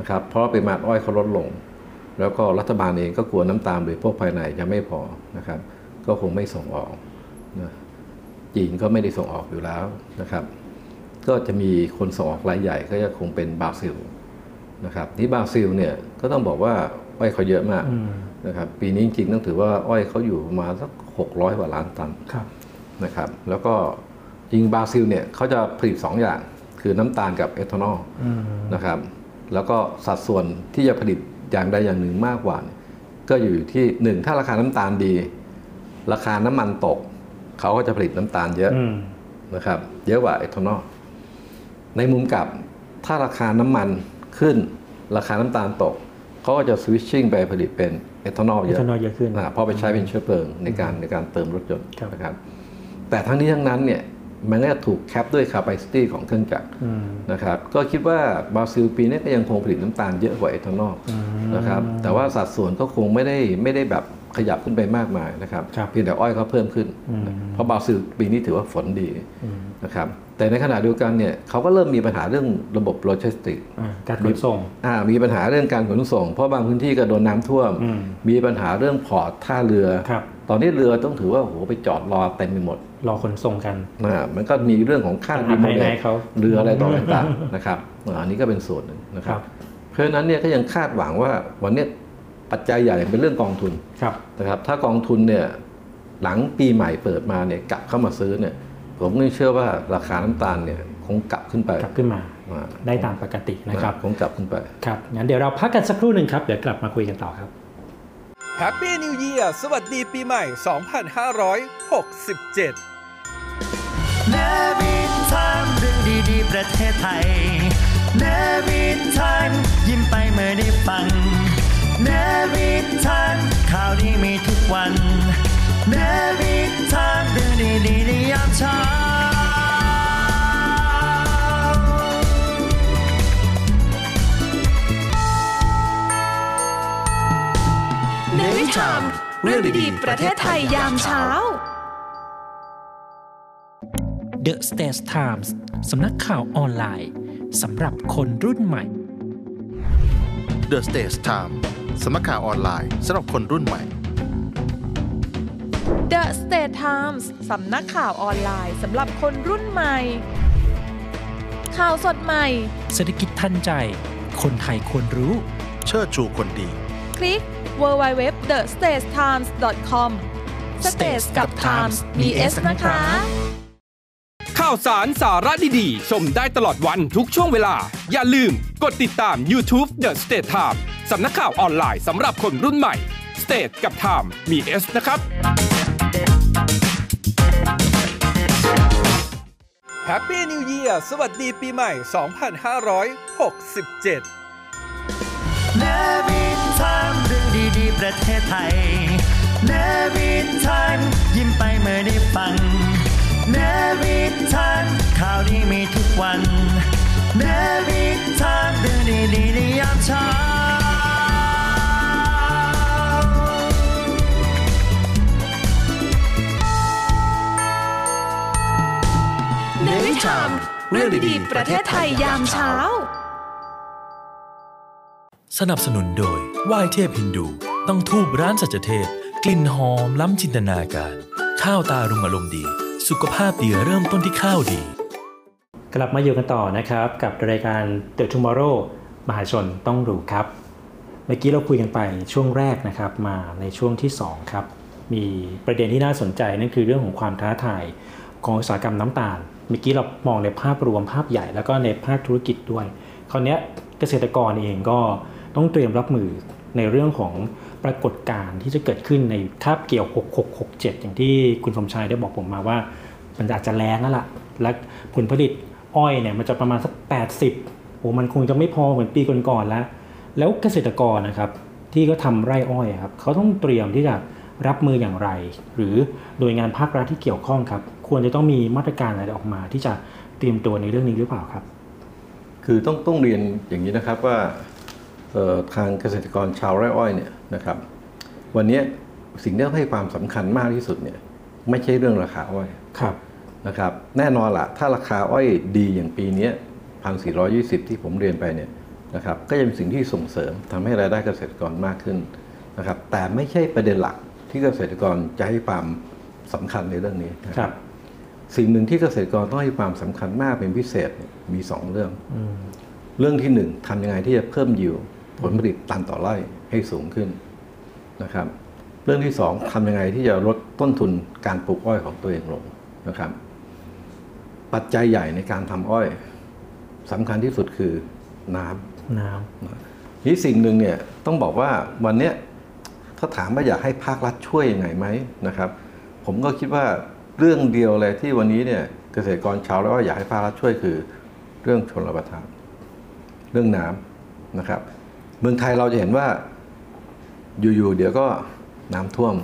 นะครับเพราะปริมาณอ้อยเขาลดลงแล้วก็รัฐบาลเองก็กลัวน้ำตาลหรือพวกภายในจะไม่พอนะครับก็คงไม่ส่งออกนะจีนก็ไม่ได้ส่งออกอยู่แล้วนะครับก็จะมีคนส่งออกรายใหญ่ก็จะคงเป็นบราซิลนะครับที่บราซิลเนี่ยก็ต้องบอกว่าอ้อยเขาเยอะมากนะครับปีนี้จริงๆต้องถือว่าอ้อยเขาอยู่มาสัก600 กว่าล้านตันนะครับแล้วก็จริงบราซิลเนี่ยเขาจะผลิต2 อย่างคือน้ำตาลกับเอทานอลนะครับแล้วก็สัดส่วนที่จะผลิตอย่างใดอย่างหนึ่งมากกว่าก็อยู่ที่1ถ้าราคาน้ำตาลดีราคาน้ำมันตกเขาก็จะผลิตน้ำตาลเยอะนะครับเยอะกว่าเอทานอลในมุมกลับถ้าราคาน้ำมันขึ้นราคาน้ำตาลตกเขาก็จะสวิตชิ่งไปผลิตเป็นเอทานอลเยอะขึ้นเพราะไปใช้เป็นเชื้อเพลิงในการเติมรถยนต์นะครับแต่ทั้งนี้ทั้งนั้นเนี่ยมันก็ถูกแคปด้วยแคปซิตี้ของเครื่องจักรนะครับก็คิดว่าบราซิลปีนี้ก็ยังคงผลิตน้ำตาลเยอะกว่าเอทานอลนะครับแต่ว่าสัดส่วนก็คงไม่ได้แบบขยับขึ้นไปมากมายนะครับเพียงแต่อ้อยเขาเพิ่มขึ้นเพราะบราซิลปีนี้ถือว่าฝนดีนะครับแต่ในขณะเดียวกันเนี่ยเขาก็เริ่มมีปัญหาเรื่องระบบโลจิสติกส์การขนส่งมีปัญหาเรื่องการขนส่งเพราะบางพื้นที่ก็โดนน้ำท่วมมีปัญหาเรื่องพอร์ตท่าเรือตอนนี้เรือต้องถือว่าโหไปจอดรอเต็มไปหมดรอขนส่งกันมันก็มีเรื่องของค่าบินเรืออะไรต่อต่างๆนะครับอันนี้ก็เป็นส่วนหนึ่งนะครับเพราะฉะนั้นเนี่ยก็ยังคาดหวังว่าวันนี้ปัจจัยใหญ่เป็นเรื่องกองทุนนะครับถ้ากองทุนเนี่ยหลังปีใหม่เปิดมาเนี่ยกลับเข้ามาซื้อเนี่ยผมก็เชื่อว่าราคาน้ำตาลเนี่ยคงกลับขึ้นไปกลับขึ้นมาได้ตามปกตินะครับคงกลับขึ้นไปครับงั้นเดี๋ยวเราพักกันสักครู่หนึ่งครับเดี๋ยวกลับมาคุยกันต่อครับ Happy New Year สวัสดีปีใหม่ 2567 เนวินไทม์เรื่องดีๆประเทศไทยเนวินไทม์ยิ้มไปเมื่อได้ฟังเนวินไทม์ข่าวดีมีทุกวันเนวินไทม์เรื่องดีๆในยามเช้าเนวินไทม์เรื่องดีๆประเทศไทยยามเช้า The States Times สำนักข่าวออนไลน์สำหรับคนรุ่นใหม่ The States Times สำนักข่าวออนไลน์สำหรับคนรุ่นใหม่The Stage Time สำนักข่าวออนไลน์สำหรับคนรุ่นใหม่ ข่าวสดใหม่เศรษฐกิจทันใจคนไทยควรรู้เชิดชูคนดีคลิก www.thestagestimes.com States กับ Times มี S นะคะข่าวสารสาระดีๆชมได้ตลอดวันทุกช่วงเวลาอย่าลืมกดติดตาม YouTube The Stage Time สำนักข่าวออนไลน์สำหรับคนรุ่นใหม่ Stage กับ Time มี S นะครับHappy New Year สวัสดีปีใหม่ 2567 Navy Time เรื่องดีๆประเทศไทย Navy Time ยิ้มไปเมื่อได้ฟัง Navy Time ข่าวดีมีทุกวัน Navy Time เรื่องดีๆในยามเช้าเรื่องดีๆประเทศไทยยามเช้าสนับสนุนโดยไหว้เทพฮินดูต้องทูบร้านสัจเทพกลิ่นหอมล้ำจินตนาการข้าวตารุงอารมณ์ดีสุขภาพดีเริ่มต้นที่ข้าวดีกลับมาอยู่กันต่อนะครับกับรายการ The Tomorrow มหาชนต้องรู้ครับเมื่อกี้เราคุยกันไปช่วงแรกนะครับมาในช่วงที่2ครับมีประเด็นที่น่าสนใจนั่นคือเรื่องของความท้าทายของอุตสาหกรรมน้ำตาลเมื่อกี้เรามองในภาพรวมภาพใหญ่แล้วก็ในภาคธุรกิจด้วยคราวนี้เกษตรกรเองก็ต้องเตรียมรับมือในเรื่องของปรากฏการณ์ที่จะเกิดขึ้นในคาบเกี่ยว6667อย่างที่คุณสมชายได้บอกผมมาว่ามันอาจจะแล้งแล้วล่ะและผลผลิตอ้อยเนี่ยมันจะประมาณสัก80โอ้มันคงจะไม่พอเหมือนปีก่อนๆแล้วแล้วเกษตรกรนะครับที่เขาทำไร่อ้อยครับเขาต้องเตรียมที่จะรับมืออย่างไรหรือโดยงานภาครัฐที่เกี่ยวข้องครับควรจะต้องมีมาตรการอะไรออกมาที่จะเตรียมตัวในเรื่องนี้หรือเปล่าครับคือต้องเรียนอย่างนี้นะครับว่าทางเกษตรกรชาวไร่อ้อยเนี่ยนะครับวันนี้สิ่งที่ให้ความสำคัญมากที่สุดเนี่ยไม่ใช่เรื่องราคาอ้อยครับนะครับแน่นอนละถ้าราคาอ้อยดีอย่างปีนี้ 1,420 ที่ผมเรียนไปเนี่ยนะครับก็จะเป็นสิ่งที่ส่งเสริมทำให้รายได้เกษตรกรมากขึ้นนะครับแต่ไม่ใช่ประเด็นหลักที่เกษตรกรจะให้ความสำคัญในเรื่องนี้ครับสิ่งหนึ่งที่เกษตรกรต้องให้ความสำคัญมากเป็นพิเศษมี2เรื่องเรื่องที่1ทำยังไงที่จะเพิ่มยิวผลผลิตตันต่อไร่ให้สูงขึ้นนะครับเรื่องที่2ทำยังไงที่จะลดต้นทุนการปลูกอ้อยของตัวเองลงนะครับปัจจัยใหญ่ในการทำอ้อยสำคัญที่สุดคือน้ำนี่สิ่งหนึ่งเนี่ยต้องบอกว่าวันนี้ถ้าถามว่าอยากให้ภาครัฐช่วยยังไงไหมนะครับผมก็คิดว่าเรื่องเดียวเลยที่วันนี้เนี่ยเกษตรกรชาวไร่อ้อยอยากให้ภาครัฐช่วยคือเรื่องชลประทานเรื่องน้ำนะครับเมืองไทยเราจะเห็นว่าอยู่ๆเดี๋ยวก็น้ำท่วม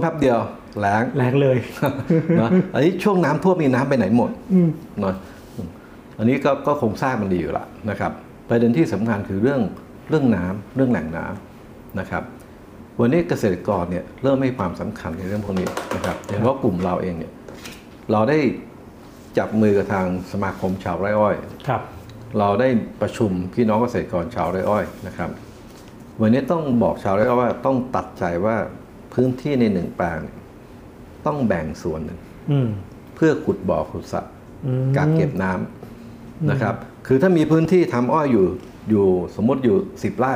แป๊บเดียวแล้งเลยนะอันนี้ช่วงน้ำท่วมมีน้ำไปไหนหมดนะอันนี้ก็คงทราบมันดีอยู่ละนะครับประเด็นที่สำคัญคือเรื่องน้ำเรื่องแหล่งน้ำนะครับวันนี้เกษตรกรเนี่ยเริ่มให้ความสำคัญในเรื่องพวกนี้นะครับอย่างว่ากลุ่มเราเองเนี่ยเราได้จับมือกับทางสมาคมชาวไร่อ้อยครับเราได้ประชุมพี่น้องเกษตรกรชาวไร่อ้อยนะครับวันนี้ต้องบอกชาวไร่อ้อยว่าต้องตัดใจว่าพื้นที่ในหนึ่งแปลงต้องแบ่งส่วนหนึ่งเพื่อขุดบ่อขุดสระกักเก็บน้ำนะครับคือถ้ามีพื้นที่ทำอ้อยอยู่สมมติอยู่10ไร่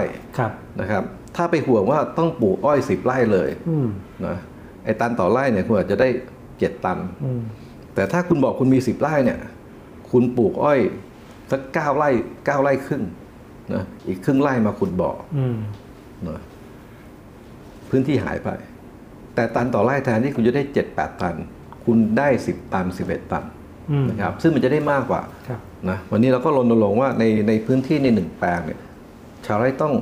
นะครับถ้าไปห่วงว่าต้องปลูกอ้อย10ไร่เลยนะไอ้ตันต่อไร่เนี่ยคุณอาจจะได้7ตันแต่ถ้าคุณบอกคุณมี10ไร่เนี่ยคุณปลูกอ้อยสัก9ไร่ครึ่งนะอีกครึ่งไร่มาขุดบ่อนะพื้นที่หายไปแต่ตันต่อไร่แทนที่คุณจะได้ 7-8 ตันคุณได้10ตัน11ตันนะครับซึ่งมันจะได้มากกว่านะวันนี้เราก็รณรงค์ว่าในพื้นที่ใน1แปลงเนี่ยชาวไร่ต้อง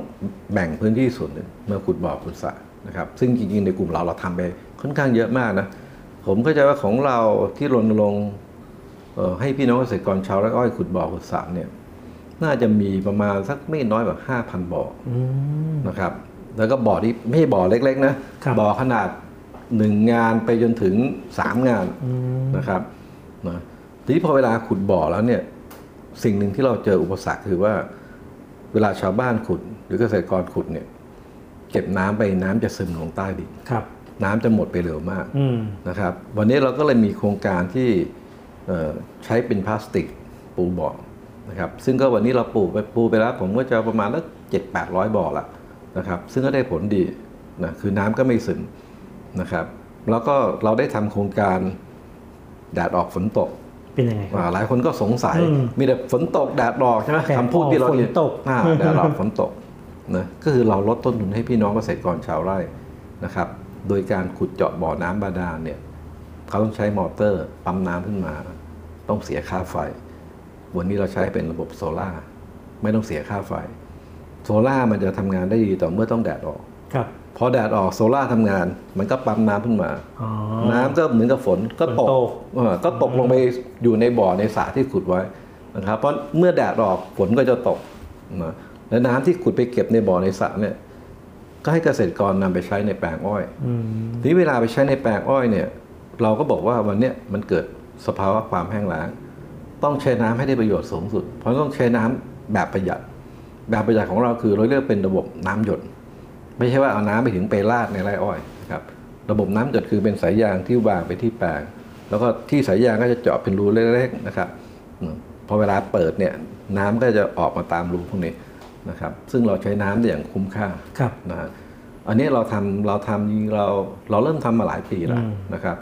แบ่งพื้นที่ส่วนหนึ่งเมื่อขุดบ่อขุดสระนะครับซึ่งจริงๆในกลุ่มเราทำไปค่อนข้างเยอะมากนะผมเข้าใจว่าของเราที่รณรงค์ให้พี่น้องเกษตรกรชาวไร่อ้อยขุดบ่อขุดสระเนี่ยน่าจะมีประมาณสักไม่น้อยกว่า 5,000 บ่อนะครับแล้วก็บ่อที่ไม่ใช่บ่อเล็กๆนะบ่อขนาด1งานไปจนถึง3งานนะครับนะทีนี้พอเวลาขุดบ่อแล้วเนี่ยสิ่งหนึ่งที่เราเจออุปสรรคคือว่าเวลาชาวบ้านขุดหรือเกษตรกรขุดเนี่ยเก็บน้ำไปน้ำจะซึมลงใต้ดินน้ำจะหมดไปเร็วมากนะครับวันนี้เราก็เลยมีโครงการที่ใช้เป็นพลาสติก ปูบ่อนะครับซึ่งก็วันนี้เราปูไปแล้วผมก็จะประมาณละ700-800 บ่อละนะครับซึ่งก็ได้ผลดีนะคือน้ำก็ไม่ซึมนะครับแล้วก็เราได้ทำโครงการแดดออกฝนตกเป็นยังไงหลายคนก็สงสัยมีแต่ฝนตกแดดออกใช่ไหมคำพูดที่เราเรียนแดดออกฝนตกนะก็คือเราลดต้นทุนให้พี่น้องเกษตรกรชาวไร่นะครับโดยการขุดเจาะบ่อน้ำบาดาลเนี่ยเขาต้องใช้มอเตอร์ปั๊มน้ำขึ้นมาต้องเสียค่าไฟวันนี้เราใช้เป็นระบบโซล่าไม่ต้องเสียค่าไฟโซล่ามันจะทำงานได้ดีต่อเมื่อต้องแดดออกพอแดดออกโซล่าทำงานมันก็ปั๊มน้ำขึ้นมาน้ำก็เหมือนกับฝนก็ตกลงไปอยู่ในบ่อในสระที่ขุดไว้นะครับเพราะเมื่อแดดออกฝนก็จะตกนะและน้ำที่ขุดไปเก็บในบ่อในสระเนี่ยก็ให้เกษตรกรนำไปใช้ในแปลงอ้อยทีนี้เวลาไปใช้ในแปลงอ้อยเนี่ยเราก็บอกว่าวันนี้มันเกิดสภาวะความแห้งแล้งต้องใช้น้ำให้ได้ประโยชน์สูงสุดเพราะต้องใช้น้ำแบบประหยัดของเราคือเราเลือกเป็นระบบน้ำหยดไม่ใช่ว่าเอาน้ำไปถึงไปลาดในไร่อ้อยครับระบบน้ำหยดคือเป็นสายยางที่วางไปที่แปลงแล้วก็ที่สายยางก็จะเจาะเป็นรูเล็กๆนะครับพอเวลาเปิดเนี่ยน้ำก็จะออกมาตามรูพวกนี้นะครับซึ่งเราใช้น้ำได้อย่างคุ้มค่านะฮะอันนี้เราทำเราเริ่มทำมาหลายปีแล้วนะครับ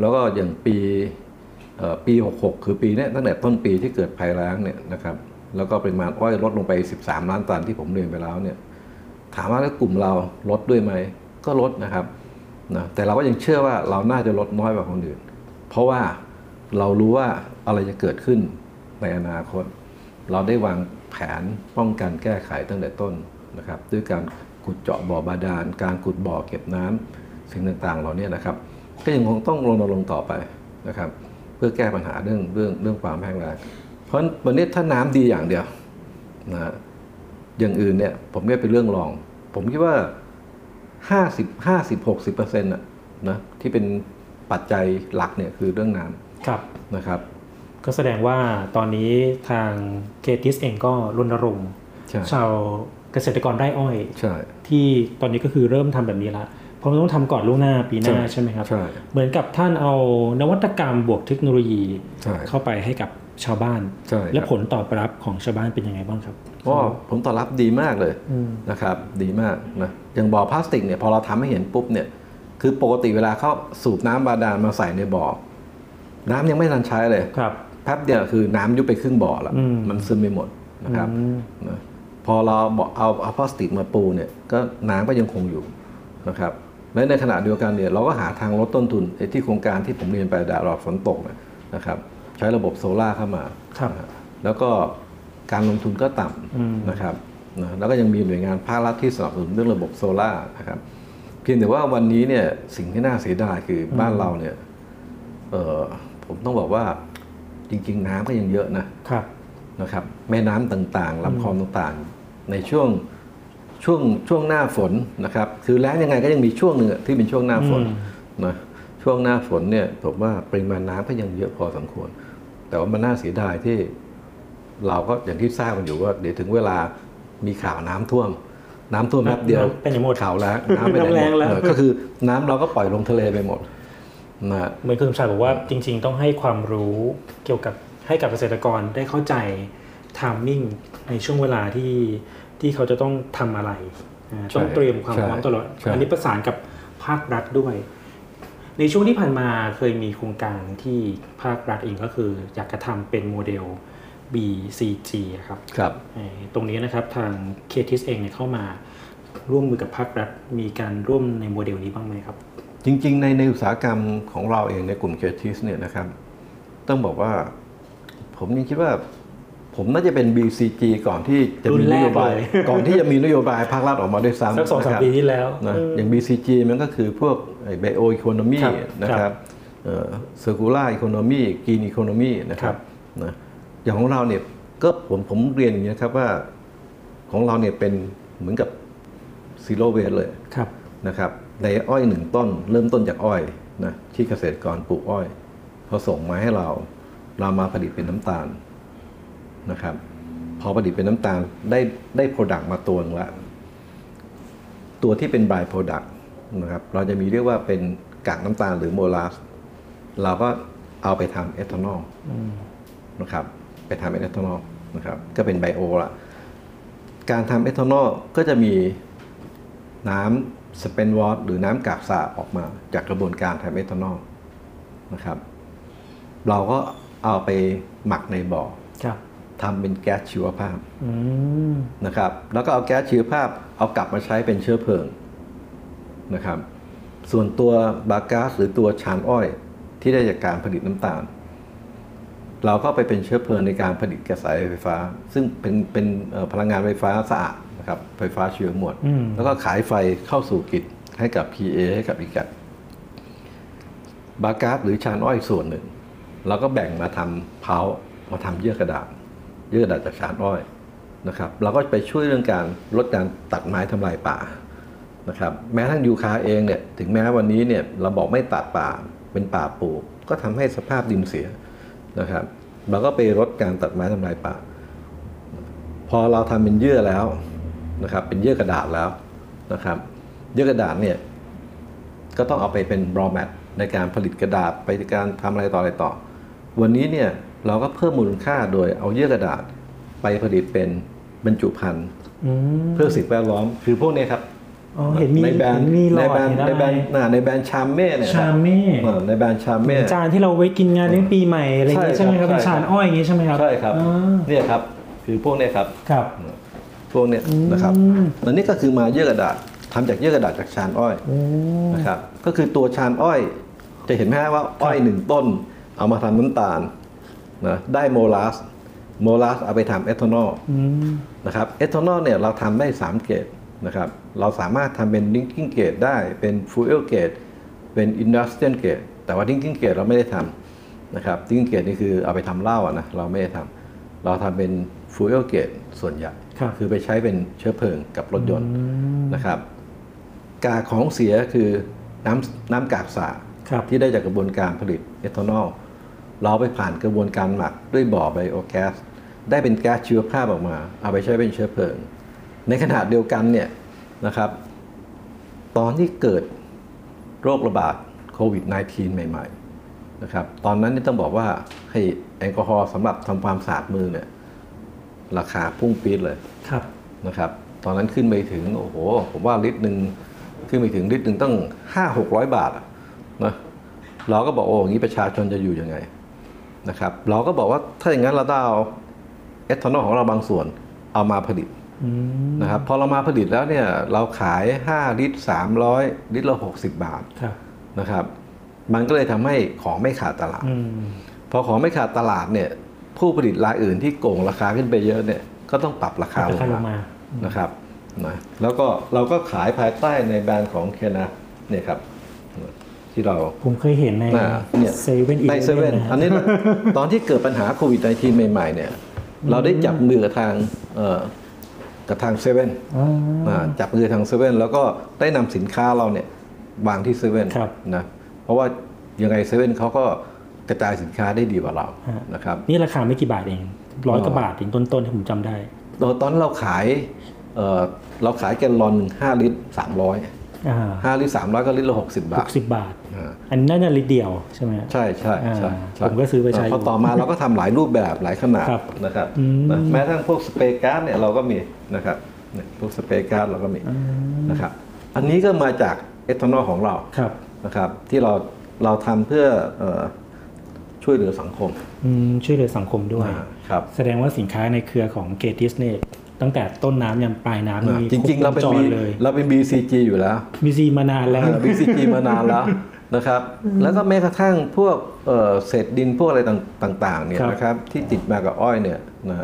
แล้วก็อย่างปี66คือปีนี้ตั้งแต่ต้นปีที่เกิดภัยแล้งเนี่ยนะครับแล้วก็ปริมาณอ้อยลดลงไป13ล้านตันที่ผมเรียนไปแล้วเนี่ยถามว่าแล้วกลุ่มเราลดด้วยไหมก็ลดนะครับนะแต่เราก็ยังเชื่อว่าเราน่าจะลดน้อยกว่าคนอื่นเพราะว่าเรารู้ว่าอะไรจะเกิดขึ้นในอนาคตเราได้วางแผนป้องกันแก้ไขตั้งแต่ต้นนะครับด้วยการขุดเจาะบ่อบาดาลการขุดบ่อเก็บน้ำสิ่งต่างๆเหล่านี้นะครับก็ยังคงต้องรณรงค์ต่อไปนะครับเพื่อแก้ปัญหาเรื่องความแห้งแล้งเพราะวันนี้ถ้าน้ำดีอย่างเดียวนะอย่างอื่นเนี่ยผมก็เป็นเรื่องรองผมคิดว่า50-60%นะที่เป็นปัจจัยหลักเนี่ยคือเรื่องน้ำครับนะครับก็แสดงว่าตอนนี้ทางเคทิสเองก็รณรงค์ชาวเกษตรกรไร่อ้อยที่ตอนนี้ก็คือเริ่มทำแบบนี้ละเพราะมันต้องทำก่อนล่วงหน้าปีหน้าใช่ไหมครับเหมือนกับท่านเอานวัตกรรมบวกเทคโนโลยีเข้าไปให้กับชาวบ้านและผลตอบรับของชาวบ้านเป็นยังไงบ้างครับก็ผลตอบรับดีมากเลยนะครับดีมากนะอย่างบ่อพลาสติกเนี่ยพอเราทำให้เห็นปุ๊บเนี่ยคือปกติเวลาเขาสูบน้ำบาดาลมาใส่ในบ่อน้ำยังไม่ทันใช้เลยแป๊บเดียวคือน้ำยุบไปครึ่งบ่อแล้วมันซึมไปหมดนะครับพอเราเอาพลาสติกมาปูเนี่ยก็น้ำก็ยังคงอยู่นะครับและในขณะเดียวกันเนี่ยเราก็หาทางลดต้นทุนที่โครงการที่ผมเรียนไปดาดฝนตกนะครับใช้ระบบโซล่าเข้ามาแล้วก็การลงทุนก็ต่ำนะครับแล้วก็ยังมีหน่วยงานภาครัฐที่สนับสนุนเรื่องระบบโซล่านะครับเพียงแต่ว่าวันนี้เนี่ยสิ่งที่น่าเสียดายคือบ้านเราเนี่ยผมต้องบอกว่าจริงๆน้ำก็ยังเยอะนะครับแม่น้ำต่างๆลำคลองต่างๆในช่วงหน้าฝนนะครับคือแล้งยังไงก็ยังมีช่วงหนึ่งที่เป็นช่วงหน้าฝนนะช่วงหน้าฝนเนี่ยผมว่าปริมาณน้ำก็ยังเยอะพอสมควรแต่ว่ามันน่าเสียดายที่เราก็อย่างที่ทราบกันอยู่ว่าเดี๋ยวถึงเวลามีข่าวน้ำท่วมแป๊บเดียวข่าวแล้วน้ำไปแรงแล้วก็คือน้ำเราก็ปล่อยลงทะเลไปหมดนะเหมือนคุณสมชายบอกว่าจริงๆต้องให้ความรู้เกี่ยวกับให้กับเกษตรกรได้เข้าใจไทมิ่งในช่วงเวลาที่เขาจะต้องทำอะไรต้องเตรียมความพร้อมตลอดอันนี้ประสานกับภาครัฐด้วยในช่วงที่ผ่านมาเคยมีโครงการที่ภาครัฐเองก็คืออยากจะทำเป็นโมเดล BCG ครับตรงนี้นะครับทางเคทิสเองเนี่ยเข้ามาร่วมมือกับภาครัฐมีการร่วมในโมเดลนี้บ้างไหมครับจริงๆในอุตสาหกรรมของเราเองในกลุ่มเคทิสเนี่ยนะครับต้องบอกว่าผมยังคิดว่าผมน่าจะเป็น BCG ก่อนที่จะมีนโยบายภาครัฐออกมาด้วยซ้ำสัก 2-3 ปีที่แล้วนะอย่าง BCG มันก็คือพวกBio Economy นะครับCircular Economy Green Economy นะครับนะอย่างของเราเนี่ยก็ผมเรียนอย่างนี้ครับว่าของเราเนี่ยเป็นเหมือนกับ Zero Waste เลยนะครับในอ้อย1ต้นเริ่มต้นจากอ้อยนะที่เกษตรกรปลูกอ้อยเขาส่งมาให้เรามาผลิตเป็นน้ำตาลนะครับพอผลิตเป็นน้ำตาลได้โปรดักต์มาตัวนึงละตัวที่เป็นบายโปรดักต์นะครับเราจะมีเรียกว่าเป็นกากน้ำตาลหรือโมลาสเราก็เอาไปทำเอทานอลนะครับไป ไปทำเอทานอลนะครับก็เป็นไบโอละการทำเอทานอลก็จะมีน้ำสเปนวอตหรือน้ำกากสาบออกมาจากกระบวนการทำเอทานอลนะครับเราก็เอาไปหมักในบ่อทำเป็นแก๊สชีวภาพนะครับแล้วก็เอาแก๊สชีวภาพเอากลับมาใช้เป็นเชื้อเพลิงนะครับส่วนตัวบาก๊าซหรือตัวชานอ้อยที่ได้จากการผลิตน้ำตาลเราก็ไปเป็นเชื้อเพลิงในการผลิตกระแสไฟฟ้าซึ่งเป็นพลังงานไฟฟ้าสะอาดนะครับไฟฟ้าชีวมวลแล้วก็ขายไฟเข้าสู่กิจให้กับ PA ให้กับอีกัดบาก๊าซหรือชานอ้อยส่วนหนึ่งเราก็แบ่งมาทำเพามาทำเยื่อกระดาษจากชานอ้อยนะครับเราก็ไปช่วยเรื่องการลดการตัดไม้ทำลายป่านะครับแม้ทั้งยูคาเองเนี่ยถึงแม้วันนี้เนี่ยเราบอกไม่ตัดป่าเป็นป่าปลูกก็ทำให้สภาพดินเสียนะครับเราก็ไปลดการตัดไม้ทำลายป่าพอเราทำเป็นเยื่อแล้วนะครับเป็นเยื่อกระดาษแล้วนะครับเยื่อกระดาษเนี่ยก็ต้องเอาไปเป็น raw mat ในการผลิตกระดาษไปการทำอะไรต่อวันนี้เนี่ยเราก็เพิ่มมูลค่าโดยเอาเยื่อกระดาษไปผลิตเป็นบรรจุภัณฑ์เพื่อสิ่งแวดล้อมคือพวกนี้ครับในแบรนด์ชามเม่เนี่ยชามเม่ในแบรนด์ชามเม่จานที่เราไว้กินงานเลี้ยงปีใหม่อะไรอย่างนี้ใช่ไหมครับชานอ้อยอย่างนี้ใช่ไหมครับใช่ครับเนี่ยครับคือพวกนี้ครับพวกนี้นะครับอันนี้ก็คือมาเยื่อกระดาษทำจากเยื่อกระดาษจากชานอ้อยนะครับก็คือตัวชานอ้อยจะเห็นไหมว่าอ้อยหนึ่งต้นเอามาทำน้ำตาลนะได้โมลาสเอาไปทำเอทานอลนะครับเอทานอลเนี่ยเราทำได้3เกรดนะครับเราสามารถทำเป็น drinking grade ได้เป็น fuel grade เป็น industrial grade แต่ว่า drinking grade เราไม่ได้ทำนะครับ drinking grade นี่คือเอาไปทำเหล้านะเราไม่ได้ทำเราทำเป็น fuel grade ส่วนใหญ่คือไปใช้เป็นเชื้อเพลิงกับรถยนต์นะครับกากของเสียคือน้ำกากสาที่ได้จากกระบวนการผลิตเอทานอลเราไปผ่านกระบวนการหมักด้วยบ่อไบโอแก๊สได้เป็นแก๊สชีวภาพออกมาเอาไปใช้เป็นเชื้อเพลิงในขณะเดียวกันเนี่ยนะครับตอนที่เกิดโรคระบาดโควิด -19 ใหม่ๆนะครับตอนนั้นนี่ต้องบอกว่าให้แอลกอฮอล์สำหรับทำความสะอาดมือเนี่ยราคาพุ่งปี๊ดเลยนะครับตอนนั้นขึ้นไปถึงโอ้โหผมว่าลิตรหนึ่งขึ้นไปถึงลิตรหนึ่งตั้ง 500-600 บาทนะเราก็บอกโอ้อย่างนี้ประชาชนจะอยู่ยังไงนะครับเราก็บอกว่าถ้าอย่างนั้นเราต้องเอาเอทานอลของเราบางส่วนเอามาผลิตนะครับพอเรามาผลิตแล้วเนี่ยเราขาย5ลิตร300ลิตรละ60 บาทนะครับมันก็เลยทำให้ของไม่ขาดตลาดพอของไม่ขาดตลาดเนี่ยผู้ผลิตรายอื่นที่โกงราคาขึ้นไปเยอะเนี่ยก็ต้องปรับราคาลงมานะครับนะแล้วก็เราก็ขายภายใต้ในแบรนด์ของเคนะเนี่ยครับที่เราผมเคยเห็นในเซเว่นอันนี้ตอนที่เกิดปัญหาโควิด -19 ใหม่ๆเนี่ยเราได้จับมือกับทางเซเว่นจับมือทางเซเว่นแล้วก็ได้นำสินค้าเราเนี่ยวางที่เซเว่นนะเพราะว่ายังไงเซเว่นเขาก็กระจายสินค้าได้ดีกว่าเรานะครับนี่ราคาไม่กี่บาทเอง100 กว่าบาทเองต้นๆที่ผมจำได้ตอนเราขายแกลลอน5 ลิตร 3005 ลิตร 300ก็ลิตรละ60 บาทอันนั้นน่าจะลิตรเดียวใช่ไหมใช่ผมก็ซื้อไปใช้พอต่อมาเราก็ทำหลายรูปแบบหลายขนาดนะครับแม้ทั้งพวกสเปรย์ก๊าซเนี่ยเราก็มีนะครับพวกสเปรย์ก๊าซเราก็มีนะครับอันนี้ก็มาจากเอทานอลของเรานะครับที่เราทำเพื่อช่วยเหลือสังคมด้วยแสดงว่าสินค้าในเครือของเกติสเนี่ยตั้งแต่ต้นน้ำยันปลายน้ำมีจริงๆเราเป็น BCG อยู่แล้ว BCG มานานแล้ว BCG มานานแล้วนะครับแล้วก็แม้กระทั่งพวกเศษดินพวกอะไรต่างๆเนี่ยนะครับที่ติดมากับอ้อยเนี่ยนะ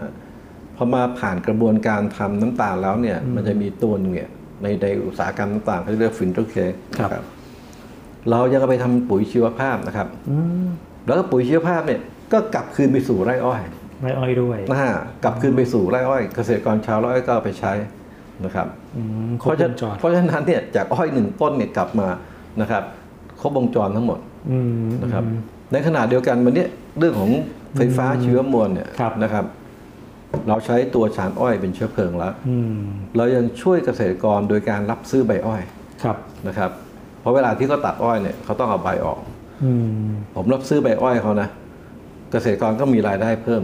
พอมาผ่านกระบวนการทำน้ำตาลแล้วเนี่ยมันจะมีตัวนึงเนี่ยในอุตสาหกรรมน้ำตาลเขาเรียกฟินทุกเคสครับเรายังไปทำปุ๋ยชีวภาพนะครับแล้วก็ปุ๋ยชีวภาพเนี่ยก็กลับคืนไปสู่ไร่อ้อยด้วยกลับคืนไปสู่ไร่อ้อยเกษตรกรชาวไร่อ้อยก็เอาไปใช้นะครับเพราะฉะนั้นเนี่ยจากอ้อยหนึ่งต้นเนี่ยกลับมานะครับครบวงจรทั้งหมดนะครับในขณะเดียวกันวันนี้เรื่องของไฟฟ้าชีวมวลเนี่ยนะครับเราใช้ตัวชานอ้อยเป็นเชื้อเพลิงแล้วเรายังช่วยเกษตรกรโดยการรับซื้อใบอ้อยนะครับเพราะเวลาที่เขาตัดอ้อยเนี่ยเขาต้องเอาใบออกผมรับซื้อใบอ้อยเขานะ เกษตรกรก็มีรายได้เพิ่ม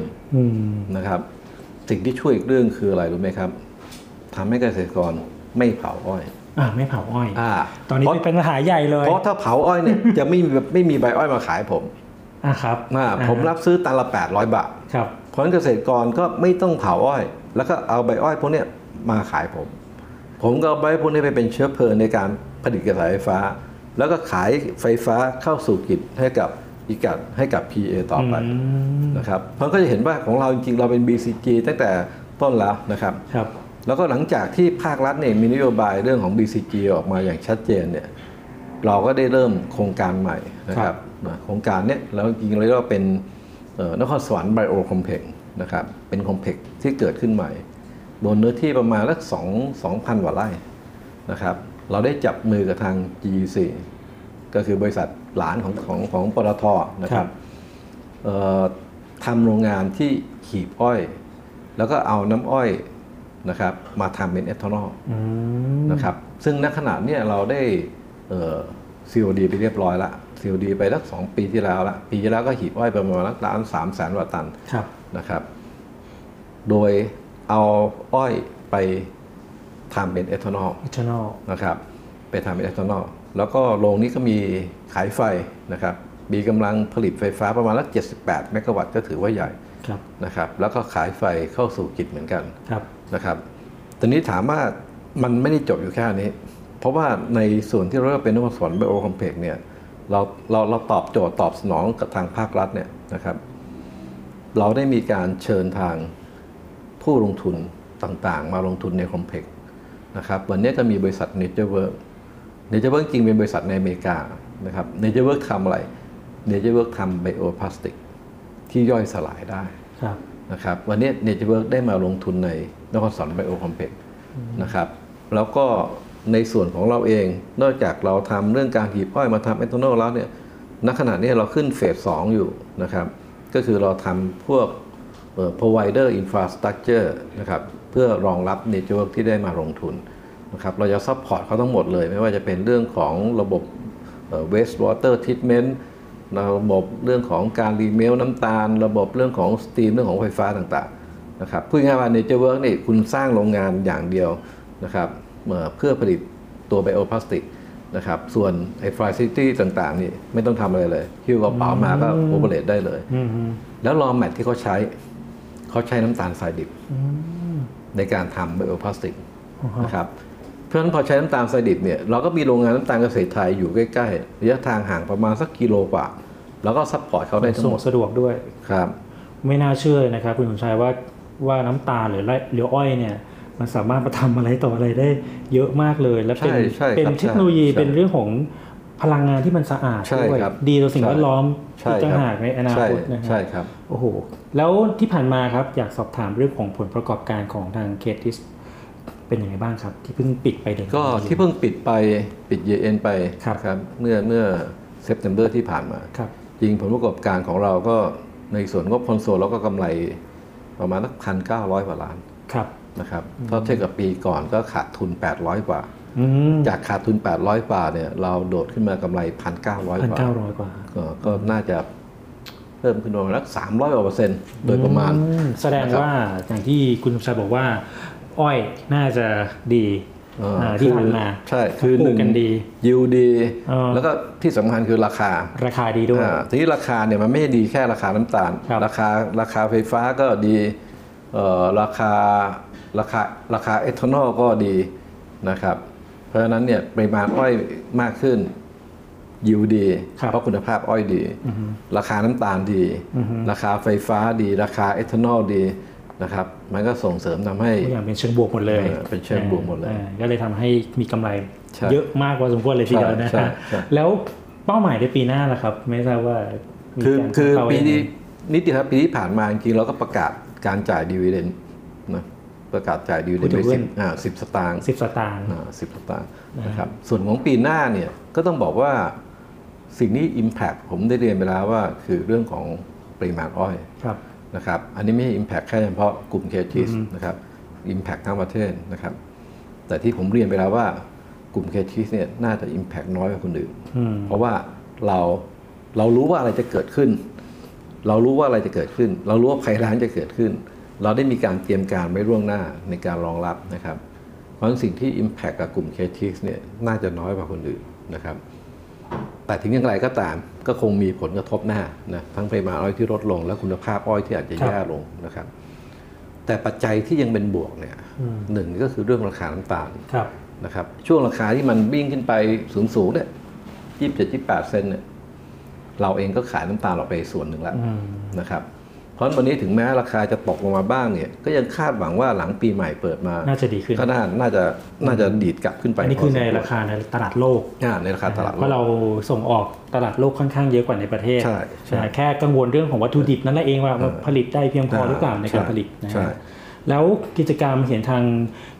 นะครับสิ่งที่ช่วยอีกเรื่องคืออะไรรู้ไหมครับทำให้เกษตรกรไม่เผาอ้อยไม่เผาอ้อยตอนนี้เป็นปัญหาใหญ่เลยเพราะถ้าเผาอ้อยเนี่ย จะไม่มีใบอ้อยมาขายผมครับผมรับซื้อตันละ800 บาทครับเพราะฉะนั้นเกษตรกรก็ไม่ต้องเผาอ้อยแล้วก็เอาใบอ้อยพวกนี้มาขายผมก็เอาใบพวกนี้ไปเป็นเชื้อเพลิงในการผลิตกระแสไฟฟ้าแล้วก็ขายไฟฟ้าเข้าสู่กิจให้กับPA ต่อไปนะครับเพราะก็จะเห็นว่าของเราจริงๆเราเป็น BCG ตั้งแต่ต้นแล้วนะครับแล้วก็หลังจากที่ภาครัฐเนี่ยมีนโยบายเรื่องของ BCG ออกมาอย่างชัดเจนเนี่ยเราก็ได้เริ่มโครงการใหม่นะครับโครงการนี้แล้วจริงๆเรียกว่าเป็นนครสวรรค์ไบโอคอมเพล็กซ์นะครับเป็นคอมเพล็กซ์ที่เกิดขึ้นใหม่บนเนื้อที่ประมาณสัก 2,000 กว่าไร่นะครับเราได้จับมือกับทาง GUC ก็คือบริษัทหลานของปตท.นะครับทำโรงงานที่ขีบอ้อยแล้วก็เอาน้ำอ้อยนะครับมาทำเป็นเอทานอลนะครับซึ่งณขณะนี้เราได้COD ไปเรียบร้อยละ COD ไปสัก2 ปีที่แล้วละปีที่แล้วก็ขีบอ้อยประมาณ300,000 กว่าตันนะครับโดยเอาอ้อยไปทำเป็นเอทานอลนะครับไปทำเป็นเอทานอลแล้วก็โรงนี้ก็มีขายไฟนะครับมีกำลังผลิตไฟฟ้าประมาณสัก78 เมกะวัตต์ก็ถือว่าใหญ่นะครับแล้วก็ขายไฟเข้าสู่กิจเหมือนกันนะครับตอนนี้ถามว่ามันไม่ได้จบอยู่แค่นี้เพราะว่าในส่วนที่เราเป็นนวัตกรรมไบโอคอมเพล็กซ์เนี่ยเราตอบโจทย์ตอบสนองกับทางภาครัฐเนี่ยนะครับเราได้มีการเชิญทางผู้ลงทุนต่างๆมาลงทุนในคอมเพล็กซ์นะครับวันนี้จะมีบริษัทเนเจอร์เวิร์กจริงเป็นบริษัทในอเมริกานะครับเนเจอร์เวิร์กทำอะไรเนเจอร์เวิร์กทำไบโอพลาสติกที่ย่อยสลายได้นะครับวันนี้เนเจอร์เวิร์กได้มาลงทุนในนครสวรรค์ไบโอคอมเพล็กซ์นะครับแล้วก็ในส่วนของเราเองนอกจากเราทำเรื่องการหีบอ้อยมาทำเอทานอลแล้วเนี่ยณขณะนี้เราขึ้นเฟส2อยู่นะครับก็คือเราทำพวกprovider infrastructure นะครับเพื่อรองรับเนเจอร์เวิร์กที่ได้มาลงทุนนะครับเราจะซัพพอร์ตเขาทั้งหมดเลยไม่ว่าจะเป็นเรื่องของระบบ waste water treatment ระบบเรื่องของการรีเมลน้ำตาลระบบเรื่องของสตรีมเรื่องของไฟฟ้าต่างๆนะครับพูดง่ายว่าเนเจอร์เวิร์กนี่คุณสร้างโรงงานอย่างเดียวนะครับเพื่อผลิตตัวไบโอพลาสติกนะครับส่วนไอ้ฟลายซิตี้ต่างๆนี่ไม่ต้องทำอะไรเลยหิ้วกระเป๋ามาก็โอเปเรตได้เลยแล้วรอแมทที่เขาใช้น้ำตาลทรายดิบในการทำไบโอพลาสติกนะครับเพราะฉะนั้นพอใช้น้ำตาลทรายดิบเนี่ยเราก็มีโรงงานน้ำตาลเกษตรไทยอยู่ใกล้ๆระยะทางห่างประมาณสักกิโลกว่าแล้วก็ซัพพอร์ตเขาได้ทั้งหมดสะดวกด้วยครับไม่น่าเชื่อเลยนะครับคุณสมชายว่าน้ำตาลหรืออ้อยเนี่ยมันสามารถมาทำอะไรต่ออะไรได้เยอะมากเลยและเป็นเทคโนโลยีเป็นเรื่องของพลังงานที่มันสะอาดด้วยดีต่อสิ่งแวดล้อมที่จะหากในอนาคตนะครับใช่ครับโอ้โหแล้วที่ผ่านมาครับอยากสอบถามเรื่องของผลประกอบการของทางเคทิสเป็นยังไงบ้างครับที่เพิ่งปิดไปเดือนก็ที่เพิ่งปิดเยเอ็นไปครับเมื่อเซปเทมเบอร์ที่ผ่านมาครับจริงผลประกอบการของเราก็ในส่วนงบคอนโซลเราก็กำไรประมาณสัก1,900 กว่าล้านครับนะครับถ้าเทียบกับปีก่อนก็ขาดทุน800 กว่าจากขาดทุน800 กว่าเนี่ยเราโดดขึ้นมากำไร1,900 กว่าก็น่าจะเพิ่มขึ้นประมาณ300 กว่า%โดยประมาณแสดงว่าอย่างที่คุณสมชายบอกว่าอ้อยน่าจะดีที่ผ่านมาใช่คือหนึ่งกันดียิวดีแล้วก็ที่สำคัญคือราคาดีด้วยทีนี้ราคาเนี่ยมันไม่ดีแค่ราคาน้ำตาลราคาไฟฟ้าก็ดีราคาเอทานอลก็ดีนะครับเพราะฉะนั้นเนี่ยปริมาณอ้อยมากขึ้นยิวดีเพราะคุณภาพอ้อยดีราคาน้ำตาลดีราคาไฟฟ้าดีราคาเอทานอลดีนะครับมันก็ส่งเสริมทำให้อย่างเป็นเชิงบวกหมดเลยเป็นเชิงบวกหมดเลยก็เลยทำให้มีกำไรเยอะมากกว่าสมควรเลยทีเดียวนะแล้วเป้าหมายในปีหน้าล่ะครับไม่ทราบว่าคือปีนี้นิติครับปีที่ผ่านมาจริงเราก็ประกาศการจ่ายดิวิเดนด์นะประกาศจ่ายดิวิเดนด์ไป10 สตางค์10 สตางค์นะครับส่วนของปีหน้าเนี่ยก็ต้องบอกว่าสิ่งนี้ impact ผมได้เรียนไปแล้วว่าคือเรื่องของปริมาณอ้อยนะครับอันนี้ไม่ใช่ impact แค่เฉพาะกลุ่มเคทิสนะครับ impact ทั้งประเทศนะครับแต่ที่ผมเรียนไปแล้วว่ากลุ่มเคทิสเนี่ยน่าจะ impact น้อยกว่าคนอื่นเพราะว่าเรารู้ว่าอะไรจะเกิดขึ้น เรารู้ว่าอะไรจะเกิดขึ้นเรารู้ว่าภัยร้ายจะเกิดขึ้นเราได้มีการเตรียมการไว้ล่วงหน้าในการรองรับนะครับเพราะสิ่งที่ Impact กับกลุ่ม KTX เนี่ยน่าจะน้อยกว่าคนอื่นนะครับแต่ถึงอย่างไรก็ตามก็คงมีผลกระทบหน้านะทั้งปริมาณอ้อยที่ลดลงและคุณภาพอ้อยที่อาจจะแย่ลงนะครับแต่ปัจจัยที่ยังเป็นบวกเนี่ยหนึ่งก็คือเรื่องราคาน้ำตาลนะครับช่วงราคาที่มันวิ่งขึ้นไปสูงๆเนี่ย27-28 เซนต์เนี่ยเราเองก็ขายน้ำตาลออกไปส่วนหนึ่งแล้วนะครับเพราะวันนี้ถึงแม้ราคาจะตกลงมาบ้างเนี่ยก็ยังคาดหวังว่าหลังปีใหม่เปิดมาน่าจะดีขึ้นก็น่าจะดีดกลับขึ้นไปนี่คือในราคาในตลาดโลกในราคาตลาดโลกเพราะเราส่งออกตลาดโลกค่อนข้างเยอะกว่าในประเทศใช่แค่กังวลเรื่องของวัตถุดิบนั่นแหละเองว่าผลิตได้เพียงพอหรือเปล่าในการผลิตนะครับแล้วกิจกรรมเห็นทาง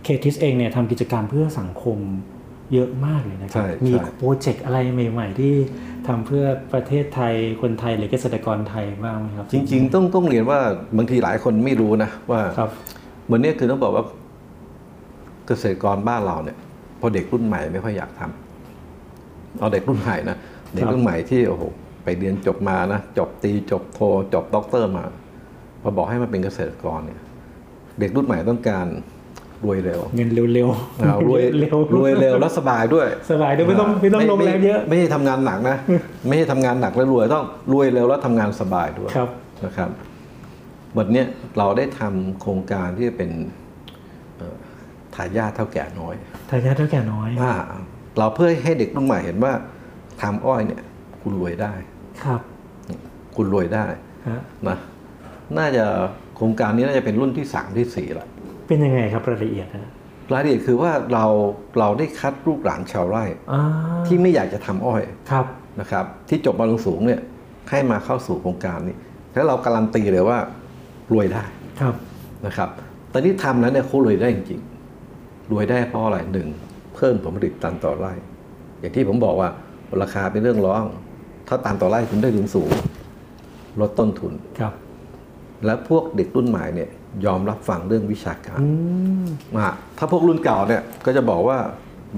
KTX เองเนี่ยทำกิจกรรมเพื่อสังคมเยอะมากเลยนะครับมีโปรเจกต์อะไรใหม่ๆที่ทำเพื่อประเทศไทยคนไทยหรือเกษตรกรไทยบ้างไหมครับจริงๆต้องเรียนว่าบางทีหลายคนไม่รู้นะว่าเหมือนนี้คือต้องบอกว่าเกษตรกรบ้านเราเนี่ยพอเด็กรุ่นใหม่ไม่ค่อยอยากทำเอาเด็กรุ่นใหม่นะเด็กรุ่นใหม่ที่โอ้โหไปเรียนจบมานะจบตรีจบโทจบด็อกเตอร์มาพอบอกให้มาเป็นเกษตรกรเนี่ยเด็กรุ่นใหม่ต้องการรวยเร็วเงินเร็วๆรวยเร็วแล้วสบายด้วยไม่ต้องลงแรงเยอะไม่ใช่ทำงานหนักนะไม่ใช่ทำงานหนักแล้วรวยต้องรวยเร็วแล้วทำงานสบายด้วยนะครับวันนี้เราได้ทำโครงการที่เป็นทายาทเท่าแก่น้อยเราเพื่อให้เด็กรุ่นใหม่เห็นว่าทำอ้อยเนี่ยคุณรวยได้ครับคุณรวยได้นะน่าจะโครงการนี้น่าจะเป็นรุ่นที่3 ที่ 4ละเป็นยังไงครับรายละเอียดคือว่าเราได้คัดลูกหลานชาวไร่ที่ไม่อยากจะทำอ้อยนะครับที่จบมาสูงเนี่ยให้มาเข้าสู่โครงการนี้แล้วเราการันตีเลยว่ารวยได้นะครับตอนนี้ทำแล้วเนี่ยเขารวยได้จริงๆรวยได้เพราะอะไรหนึ่งเพิ่มผลผลิตตันต่อไร่อย่างที่ผมบอกว่าราคาเป็นเรื่องร้องถ้าตันต่อไร่คุณได้ถึงสูงลดต้นทุนและพวกเด็กรุ่นใหม่เนี่ยยอมรับฟังเรื่องวิชาการถ้าพวกรุ่นเก่าเนี่ยก็จะบอกว่า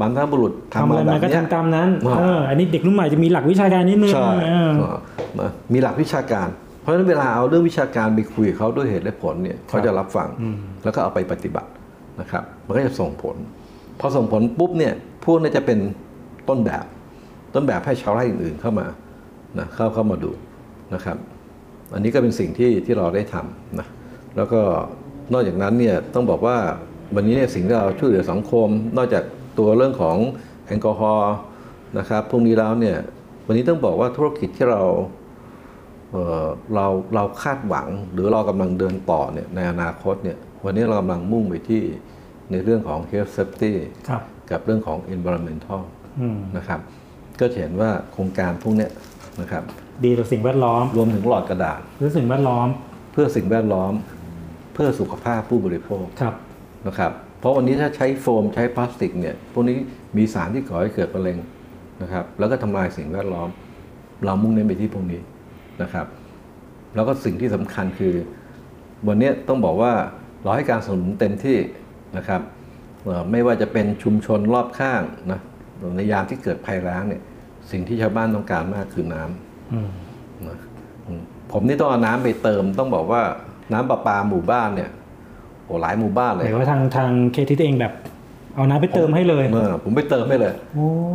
บรรพบุรุษทำมาแบบนี้ตามนั้นอันนี้เด็กรุ่นใหม่จะมีหลักวิชาการนิดนึงมีหลักวิชาการเพราะฉะนั้นเวลาเอาเรื่องวิชาการไปคุยเขาด้วยเหตุและผลเนี่ยเขาจะรับฟังแล้วก็เอาไปปฏิบัตินะครับมันก็จะส่งผลพอส่งผลปุ๊บเนี่ยพวกนี้จะเป็นต้นแบบให้ชาวไร่อื่นๆเข้ามานะเข้ามาดูนะครับอันนี้ก็เป็นสิ่งที่เราได้ทำนะแล้วก็นอกจากนั้นเนี่ยต้องบอกว่าวันนี้เนี่ยสิ่งที่เราช่วยเหลือสังคมนอกจากตัวเรื่องของแอลกอฮอล์นะครับพวกนี้แล้วเนี่ยวันนี้ต้องบอกว่าธุรกิจที่เราคาดหวังหรือเรากำลังเดินต่อเนี่ยในอนาคตเนี่ยวันนี้เรากำลังมุ่งไปที่ในเรื่องของ health safety กับเรื่องของ environmental นะครับก็เห็นว่าโครงการพวกนี้นะครับดีต่อสิ่งแวดล้อมรวมถึงหลอดกระดาษเพื่อสิ่งแวดล้อมเพื่อสุขภาพผู้บริโภคนะครับเพราะวันนี้ถ้าใช้โฟมใช้พลาสติกเนี่ยพวกนี้มีสารที่ก่อให้เกิดมะเร็งนะครับแล้วก็ทำลายสิ่งแวดล้อมเรามุ่งเน้นไปที่พวกนี้นะครับแล้วก็สิ่งที่สำคัญคือวันนี้ต้องบอกว่าเราให้การสนับสนุนเต็มที่นะครับไม่ว่าจะเป็นชุมชนรอบข้างนะในยามที่เกิดภัยแล้งเนี่ยสิ่งที่ชาวบ้านต้องการมากคือน้ำนะผมนี่ต้องเอาน้ำไปเติมต้องบอกว่าน้ำประปาหมู่บ้านเนี่ยโอ้หลายหมู่บ้านเลยแต่ว่าทางเคที่ตัวเองแบบเอาน้ำไปเติมให้เลยผมไปเติมให้เลย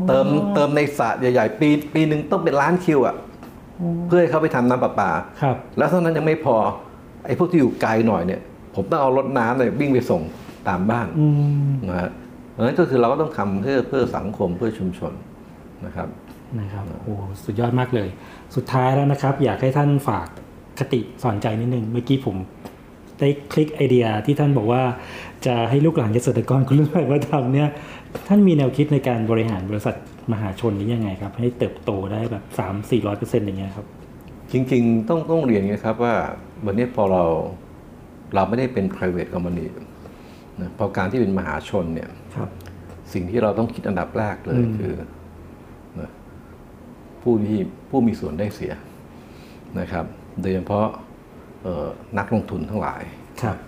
เติมในสระใหญ่ๆปีนึงต้องเป็นล้านคิวอ่ะเพื่อให้เขาไปทำน้ำประปาแล้วเท่านั้นยังไม่พอไอ้พวกที่อยู่ไกลหน่อยเนี่ยผมต้องเอารถน้ำเนี่ยวิ่งไปส่งตามบ้านนะฮะนั่นก็คือเราก็ต้องทำเพื่อสังคมเพื่อชุมชนนะครับโอ้สุดยอดมากเลยสุดท้ายแล้วนะครับอยากให้ท่านฝากคติสอนใจนิดนึงเมื่อกี้ผมได้คลิกไอเดียที่ท่านบอกว่าจะให้ลูกหลานเกษตรกรคุณรุ่นใหม่มาทำเนี่ยท่านมีแนวคิดในการบริหารบริษัทมหาชนนี้ยังไงครับให้เติบโตได้แบบ 300-400% อย่างเงี้ยครับจริงๆต้องเรียนนะครับว่าวันนี้พอเราไม่ได้เป็น private company นะพอการที่เป็นมหาชนเนี่ยสิ่งที่เราต้องคิดอันดับแรกเลยคือผู้มีส่วนได้เสียนะครับโดยเฉพาะนักลงทุนทั้งหลาย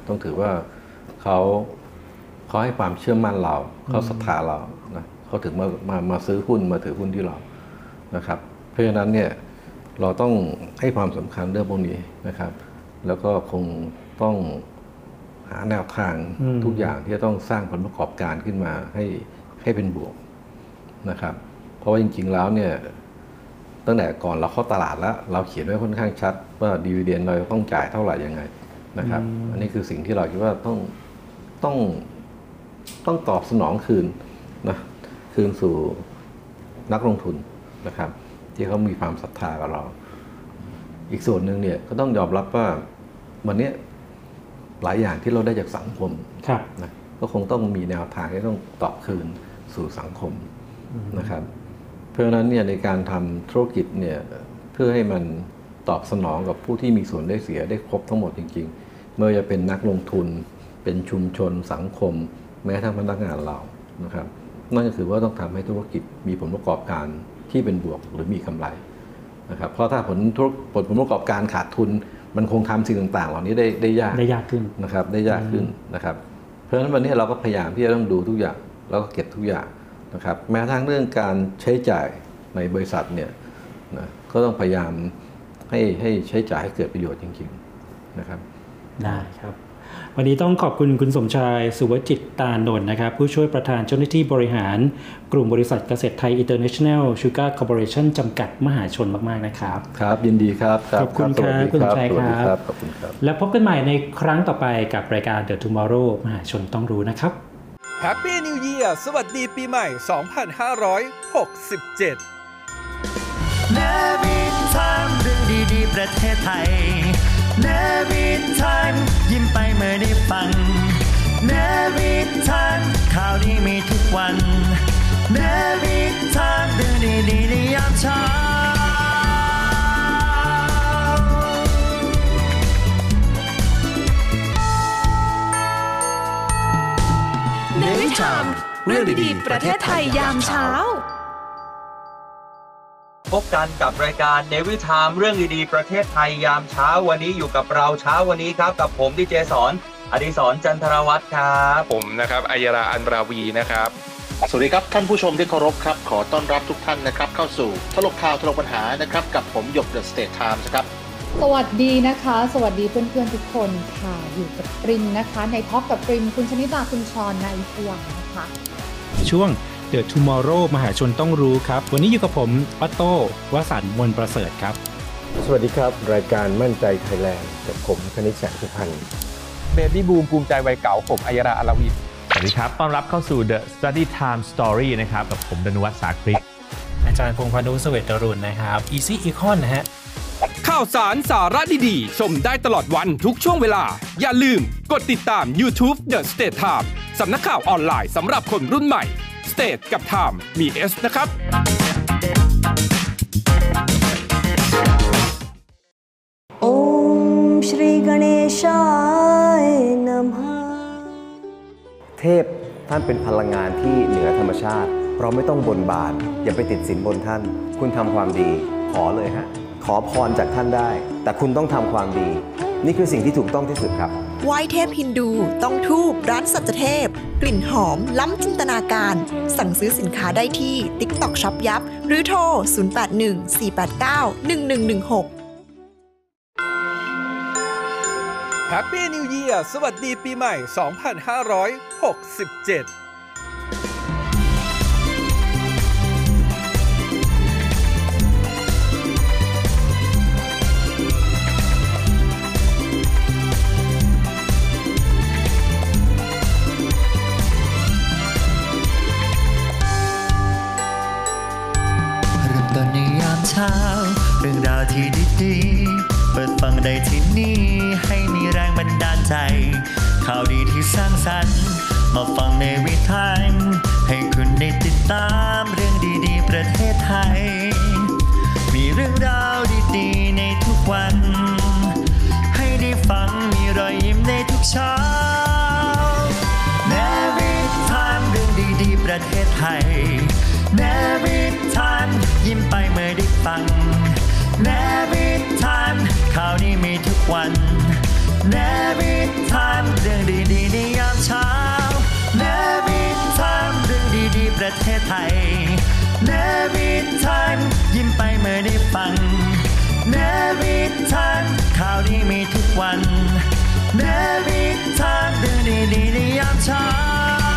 ต้องถือว่าเขาให้ความเชื่อมั่นเราเขาศรัทธาเรานะเขาถึงมาซื้อหุ้นมาถือหุ้นที่เรานะครับเพราะฉะนั้นเนี่ย เราต้องให้ความสำคัญเรื่องพวกนี้นะครับแล้วก็คงต้องหาแนวทางทุกอย่างที่จะต้องสร้างผลประกอบการขึ้นมาให้เป็นบวกนะครับเพราะว่าจริงๆแล้วเนี่ยตั้งแต่ก่อนเราเข้าตลาดแล้วเราเขียนไว้ค่อนข้างชัดว่าดีวิเดนเราต้องจ่ายเท่าไหร่ยังไงนะครับอันนี้คือสิ่งที่เราคิดว่าต้องตอบสนองคืนสู่นักลงทุนนะครับที่เขามีความศรัทธากับเราอีกส่วนหนึ่งเนี่ยก็ต้องยอมรับว่าวันนี้หลายอย่างที่เราได้จากสังคมนะก็คงต้องมีแนวทางที่ต้องตอบคืนสู่สังคมนะครับเพราะฉะนั้นเนี่ยในการทำธุรกิจเนี่ยเพื่อให้มันตอบสนองกับผู้ที่มีส่วนได้เสียได้ครบทั้งหมดจริงๆเมื่อจะเป็นนักลงทุนเป็นชุมชนสังคมแม้ทั้งพนักงานเรานะครับนั่นก็คือว่าต้องทำให้ธุรกิจมีผลประกอบการที่เป็นบวกหรือมีกำไรนะครับเพราะถ้าผลประกอบการขาดทุนมันคงทำสิ่งต่างๆเหล่านี้ได้ยากขึ้นนะครับได้ยากขึ้นนะครับเพราะฉะนั้นวันนี้เราก็พยายามที่จะต้องดูทุกอย่างแล้วก็เก็บทุกอย่างนะครับแม้ทั้งเรื่องการใช้จ่ายในบริษัทเนี่ยนะก็ต้องพยายามให้ใช้จ่ายให้เกิดประโยชน์จริงๆนะครับได้ครับวันนี้ต้องขอบคุณคุณสมชายสุวจิตตานนท์นะครับผู้ช่วยประธานเจ้าหน้าที่บริหารกลุ่มบริษัทเกษตรไทย International Sugar Corporation จำกัดมหาชนมากๆนะครับครับยินดีครับขอบคุณครับคุณสมชายครับขอบคุณครับแล้วพบกันใหม่ในครั้งต่อไปกับรายการ The Tomorrow มหาชนต้องรู้นะครับ Happy New Year สวัสดีปีใหม่ 2567 Navy Time เรื่องดีๆประเทศไทยNavy Time ยิ้มไปเมื่อได้ฟัง Navy Time ข่าวดีมีทุกวัน Navy Time เรื่องดีๆในยามเช้า Navy Time เรื่องดีๆประเทศไทยยามเช้าพบกันกับรายการ Navy Time เรื่องดีๆประเทศไทยยามเช้าวันนี้อยู่กับเราเช้าวันนี้ครับกับผมดีเจสอนอดิศรจันทรวัฒน์ครับผมนะครับอัยราอันราวีนะครับสวัสดีครับท่านผู้ชมที่เคารพครับขอต้อนรับทุกท่านนะครับเข้าสู่ทลบข่าวทลบปัญหานะครับกับผมหยก The Stage Time นะครับสวัสดีนะคะสวัสดีเพื่อนๆทุกคนค่ะอยู่กับปริมนะคะในท็อปกับปริมคุณชนิดาคุณชรนายพวงนะคะช่วงThe Tomorrow มหาชนต้องรู้ครับวันนี้อยู่กับผมออโต้วสันต์มนต์ประเสริฐครับสวัสดีครับรายการมั่นใจไทยแลนด์กับผมคณิษฐ์แสงสุพรรณเบบี้บูมภูมิใจวัยเก่าผมอัยราอลวิทสวัสดีครับต้อนรับเข้าสู่ The Study Time Story นะครับกับผมดนุวัฒน์สาคริกอาจารย์พงษ์พานุเสวตรุณนะครับ Easy Econ นะฮะข่าวสารสาระดีๆชมได้ตลอดวันทุกช่วงเวลาอย่าลืมกดติดตาม YouTube The State Time สำนักข่าวออนไลน์สำหรับคนรุ่นใหม่สเตทกับไทม์มี S นะครับโอมศรีกเนชายนะมะเทพท่านเป็นพลังงานที่เหนือธรรมชาติเราไม่ต้องบนบานอย่าไปติดสินบนท่านคุณทำความดีขอเลยฮะขอพรจากท่านได้แต่คุณต้องทำความดีนี่คือสิ่งที่ถูกต้องที่สุดครับไหว้เทพฮินดูต้องธูปร้านสัจเทพกลิ่นหอมล้ำจินตนาการสั่งซื้อสินค้าได้ที่ TikTok Shop ยับหรือโทร0814891116 Happy New Year สวัสดีปีใหม่ 2567เรื่องราวที่ดีๆเปิดฟังได้ที่นี่ให้มีแรงบันดาลใจข่าวดีที่สร้างสรรค์มาฟังในวิถีไทยให้คุณได้ติดตามเรื่องดีๆประเทศไทยมีเรื่องราวดีๆในทุกวันให้ได้ฟังมีรอยยิ้มในทุกเช้าแนวิถีไทยเรื่องดีๆประเทศไทยNavy Time ยิ้มไปเมื่อได้ฟัง Navy Time ข่าวนี้มีทุกวัน Navy Time เรื่องดีๆในยามเช้า Navy Time เรื่องดีๆประเทศไทย Navy Time ยิ้มไปเมื่อได้ฟัง เนวิทันข่าวดีมีทุกวันเนวิทันเรื่องดีๆในยามเช้า